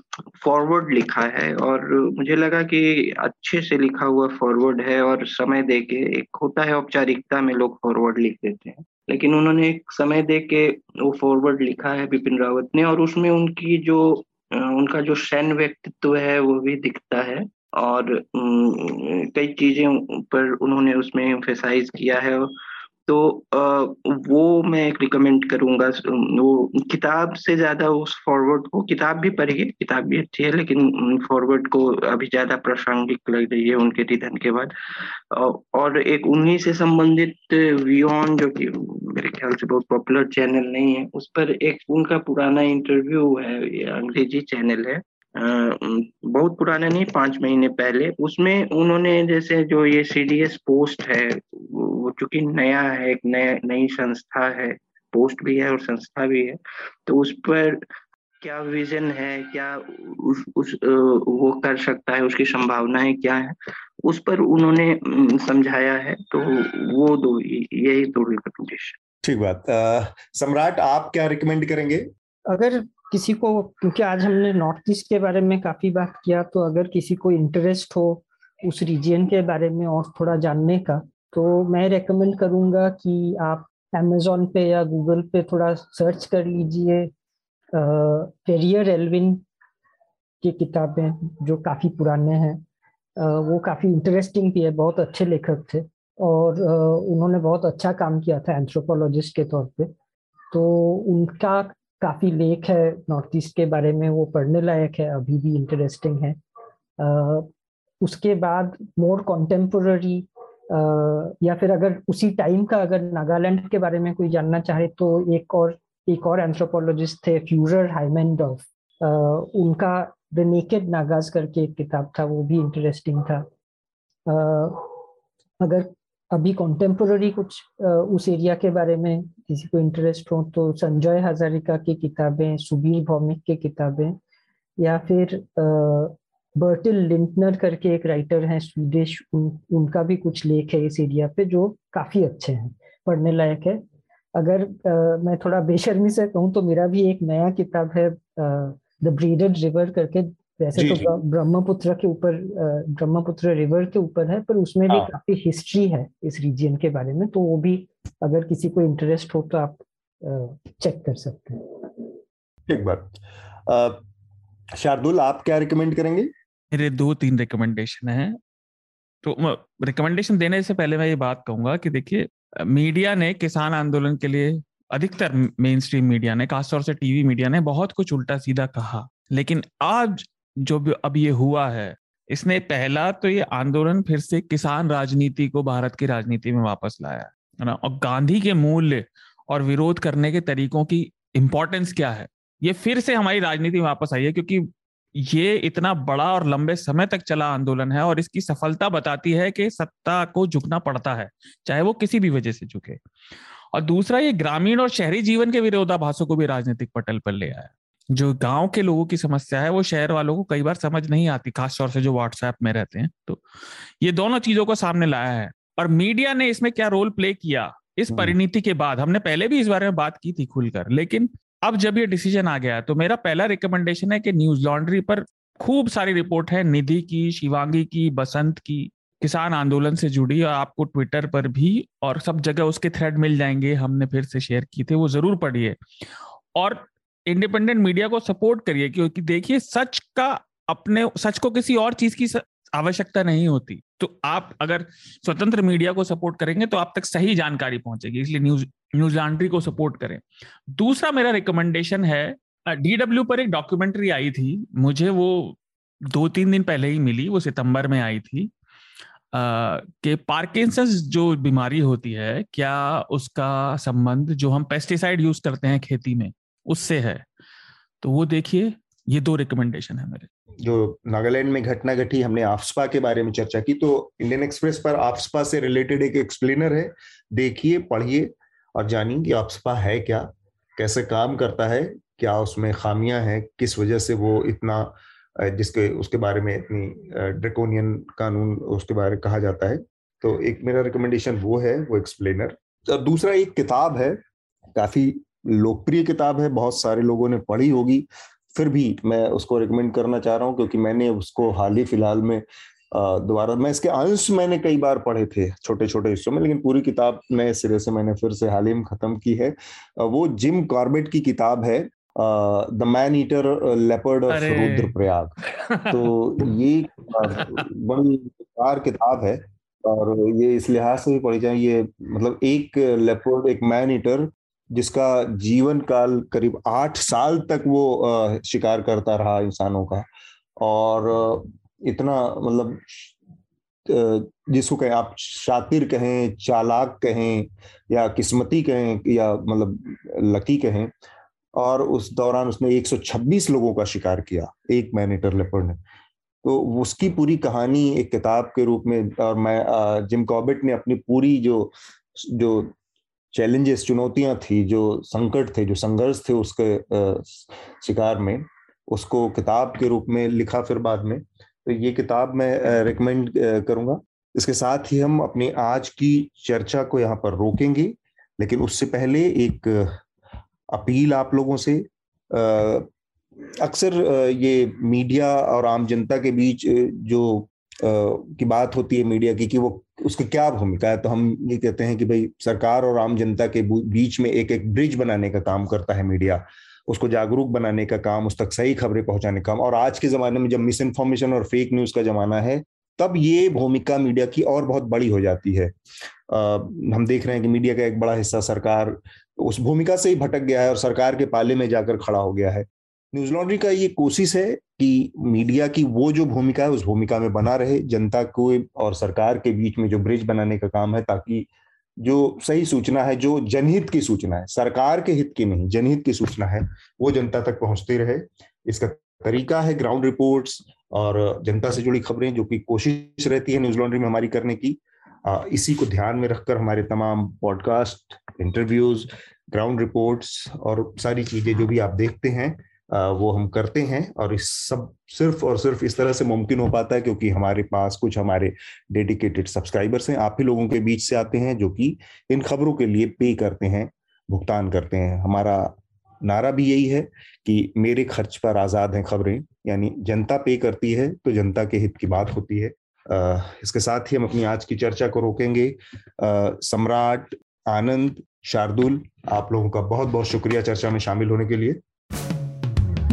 फॉरवर्ड लिखा है, और मुझे लगा कि अच्छे से लिखा हुआ फॉरवर्ड है, और समय दे के, एक होता है औपचारिकता में लोग फॉरवर्ड लिख देते हैं, लेकिन उन्होंने एक समय दे के वो फॉरवर्ड लिखा है विपिन रावत ने, और उसमें उनका जो सैन्य व्यक्तित्व है वो भी दिखता है, और कई चीजें पर उन्होंने उसमें एम्फेसाइज किया है। तो वो मैं एक रिकमेंड करूंगा। वो किताब से ज्यादा उस फॉरवर्ड को, किताब भी पढ़िए, किताब भी अच्छी है, लेकिन फॉरवर्ड को अभी ज्यादा प्रासंगिक लग रही है उनके निधन के बाद। और एक उन्हीं से संबंधित वियॉन, जो कि मेरे ख्याल से बहुत पॉपुलर चैनल नहीं है, उस पर एक उनका पुराना इंटरव्यू है, अंग्रेजी चैनल है, बहुत पुराना नहीं, 5 महीने पहले। उसमें उन्होंने जैसे जो ये CDS पोस्ट है, वो चूंकि नया है, एक नई संस्था है, पोस्ट भी है और संस्था भी है, तो उस पर क्या विजन है, क्या उस वो कर सकता है, उसकी संभावनाएं क्या है, उस पर उन्होंने समझाया है। तो वो दो, यही दो रिकमेंडेशन। ठीक बात। सम्राट, आप क्या रिकमेंड करेंगे? अगर किसी को, क्योंकि आज हमने नॉर्थ ईस्ट के बारे में काफी बात किया, तो अगर किसी को इंटरेस्ट हो उस रीजन के बारे में और थोड़ा जानने का, तो मैं रेकमेंड करूंगा कि आप अमेजोन पे या गूगल पे थोड़ा सर्च कर लीजिए करियर एलविन की किताबें, जो काफी पुराने हैं। वो काफी इंटरेस्टिंग भी है, बहुत अच्छे लेखक थे और उन्होंने बहुत अच्छा काम किया था एंथ्रोपोलॉजिस्ट के तौर पे। तो उनका काफ़ी लेख है नॉर्थ ईस्ट के बारे में, वो पढ़ने लायक है, अभी भी इंटरेस्टिंग है। उसके बाद मोर कॉन्टेम्पोररी, या फिर अगर उसी टाइम का अगर नागालैंड के बारे में कोई जानना चाहे, तो एक और एंथ्रोपोलॉजिस्ट थे फ्यूजर हाईमेंड, उनका द नेकेड नागाज करके एक किताब था, वो भी इंटरेस्टिंग था। अगर अभी कॉन्टेम्पोररी कुछ उस एरिया के बारे में किसी को इंटरेस्ट हो, तो संजय हजारीका की किताबें, सुबीर भौमिक की किताबें, या फिर बर्टिल लिंटनर करके एक राइटर हैं स्वीडिश, उनका भी कुछ लेख है इस एरिया पे जो काफ़ी अच्छे हैं, पढ़ने लायक है। अगर मैं थोड़ा बेशर्मी से कहूँ तो मेरा भी एक नया किताब है द ब्रीडेड रिवर करके, वैसे तो ब्रह्मपुत्र रिवर के ऊपर है, पर उसमें भी काफी हिस्ट्री है इस रीजन के बारे में, तो वो भी अगर किसी को इंटरेस्ट हो तो आप चेक कर सकते हैं। एक बार शार्दुल, आप क्या रिकमेंड करेंगे? मेरे 2-3 रिकमेंडेशन हैं। तो रिकमेंडेशन देने से पहले मैं ये बात कहूंगा कि देखिए, मीडिया ने किसान आंदोलन के लिए, अधिकतर मेन स्ट्रीम मीडिया ने, खासतौर से टीवी मीडिया ने बहुत कुछ उल्टा सीधा कहा, लेकिन आज जो अब ये हुआ है, इसने पहला तो ये आंदोलन फिर से किसान राजनीति को भारत की राजनीति में वापस लाया है ना, और गांधी के मूल्य और विरोध करने के तरीकों की इम्पोर्टेंस क्या है, ये फिर से हमारी राजनीति में वापस आई है, क्योंकि ये इतना बड़ा और लंबे समय तक चला आंदोलन है और इसकी सफलता बताती है कि सत्ता को झुकना पड़ता है, चाहे वो किसी भी वजह से झुके। और दूसरा, ये ग्रामीण और शहरी जीवन के विरोधाभासों को भी राजनीतिक पटल पर ले आया। जो गांव के लोगों की समस्या है वो शहर वालों को कई बार समझ नहीं आती, खासतौर से जो व्हाट्सएप में रहते हैं। तो ये दोनों चीजों को सामने लाया है, और मीडिया ने इसमें क्या रोल प्ले किया इस परिणति के बाद, हमने पहले भी इस बारे में बात की थी खुलकर, लेकिन अब जब ये डिसीजन आ गया, तो मेरा पहला रिकमेंडेशन है कि न्यूज लॉन्ड्री पर खूब सारी रिपोर्ट है, निधि की, शिवांगी की, बसंत की, किसान आंदोलन से जुड़ी, और आपको ट्विटर पर भी और सब जगह उसके थ्रेड मिल जाएंगे, हमने फिर से शेयर किए थे, वो जरूर पढ़िए। और इंडिपेंडेंट मीडिया को सपोर्ट करिए, क्योंकि देखिए, सच को किसी और चीज की आवश्यकता नहीं होती। तो आप अगर स्वतंत्र मीडिया को सपोर्ट करेंगे तो आप तक सही जानकारी पहुंचेगी, इसलिए न्यूज लॉन्ड्री को सपोर्ट करें। दूसरा मेरा रिकमेंडेशन है, DW पर एक डॉक्यूमेंट्री आई थी, मुझे वो 2-3 दिन पहले ही मिली, वो सितंबर में आई थी, कि पार्किंसंस जो बीमारी होती है, क्या उसका संबंध जो हम पेस्टिसाइड यूज करते हैं खेती में उससे है। तो वो देखिए, ये 2 रिकमेंडेशन है मेरे। जो नागालैंड में घटना घटी, हमने आफ्सपा के बारे में चर्चा की, तो इंडियन एक्सप्रेस पर आफ्सपा से रिलेटेड एक एक्सप्लेनर है, देखिए, पढ़िए और जानिए कि आफ्सपा है क्या, कैसे काम करता है, क्या उसमें खामियां हैं, किस वजह से वो इतना उसके बारे में इतनी ड्रैकोनियन कानून उसके बारे में कहा जाता है। तो एक मेरा रिकमेंडेशन वो है, वो एक्सप्लेनर। और दूसरा एक किताब है, काफी लोकप्रिय किताब है, बहुत सारे लोगों ने पढ़ी होगी, फिर भी मैं उसको रिकमेंड करना चाह रहा हूँ, क्योंकि मैंने उसको हाल ही फिलहाल में दोबारा, मैं इसके अंश मैंने कई बार पढ़े थे छोटे छोटे हिस्सों में, लेकिन पूरी किताब नए सिरे से मैंने फिर से हाल ही में खत्म की है। वो जिम कार्बेट की किताब है, the man eater leopard of Rudraprayag. तो ये बड़ी बेकार किताब है और ये इस लिहाज से भी पढ़ी जाए, ये मतलब एक लेपर्ड, एक मैन ईटर जिसका जीवन काल करीब 8 साल तक वो शिकार करता रहा इंसानों का, और इतना मतलब जिसको कहें आप शातिर कहें, चालाक कहें या किस्मती कहें या मतलब लकी कहें, और उस दौरान उसने 126 लोगों का शिकार किया एक मैन ईटर लेपर्ड ने। तो उसकी पूरी कहानी एक किताब के रूप में, और मैं जिम कार्बेट ने अपनी पूरी जो चैलेंजेस, चुनौतियां थी, जो संकट थे, जो संघर्ष थे उसके शिकार में, उसको किताब के रूप में लिखा फिर बाद में। तो ये किताब मैं रिकमेंड करूंगा। इसके साथ ही हम अपनी आज की चर्चा को यहाँ पर रोकेंगे, लेकिन उससे पहले एक अपील आप लोगों से। अक्सर ये मीडिया और आम जनता के बीच जो की बात होती है मीडिया की कि वो उसकी क्या भूमिका है, तो हम ये कहते हैं कि भाई सरकार और आम जनता के बीच में एक ब्रिज बनाने का काम करता है मीडिया, उसको जागरूक बनाने का काम, उस तक सही खबरें पहुंचाने का काम। और आज के जमाने में जब मिस इन्फॉर्मेशन और फेक न्यूज का जमाना है, तब ये भूमिका मीडिया की और बहुत बड़ी हो जाती है। हम देख रहे हैं कि मीडिया का एक बड़ा हिस्सा सरकार उस भूमिका से ही भटक गया है और सरकार के पाले में जाकर खड़ा हो गया है। न्यूज लॉन्ड्री का ये कोशिश है कि मीडिया की वो जो भूमिका है उस भूमिका में बना रहे, जनता को और सरकार के बीच में जो ब्रिज बनाने का काम है, ताकि जो सही सूचना है, जो जनहित की सूचना है, सरकार के हित की नहीं, जनहित की सूचना है, वो जनता तक पहुंचती रहे। इसका तरीका है ग्राउंड रिपोर्ट्स और जनता से जुड़ी खबरें, जो कि कोशिश रहती है न्यूज लॉन्ड्री में हमारी करने की। इसी को ध्यान में रखकर हमारे तमाम पॉडकास्ट, इंटरव्यूज, ग्राउंड रिपोर्ट्स और सारी चीजें जो भी आप देखते हैं वो हम करते हैं, और इस सब सिर्फ और सिर्फ इस तरह से मुमकिन हो पाता है क्योंकि हमारे पास कुछ हमारे डेडिकेटेड सब्सक्राइबर्स हैं, आप ही लोगों के बीच से आते हैं जो कि इन खबरों के लिए पे करते हैं, भुगतान करते हैं। हमारा नारा भी यही है कि मेरे खर्च पर आज़ाद हैं खबरें, यानी जनता पे करती है तो जनता के हित की बात होती है। इसके साथ ही हम अपनी आज की चर्चा को रोकेंगे। सम्राट, आनंद, शार्दुल, आप लोगों का बहुत बहुत शुक्रिया चर्चा में शामिल होने के लिए।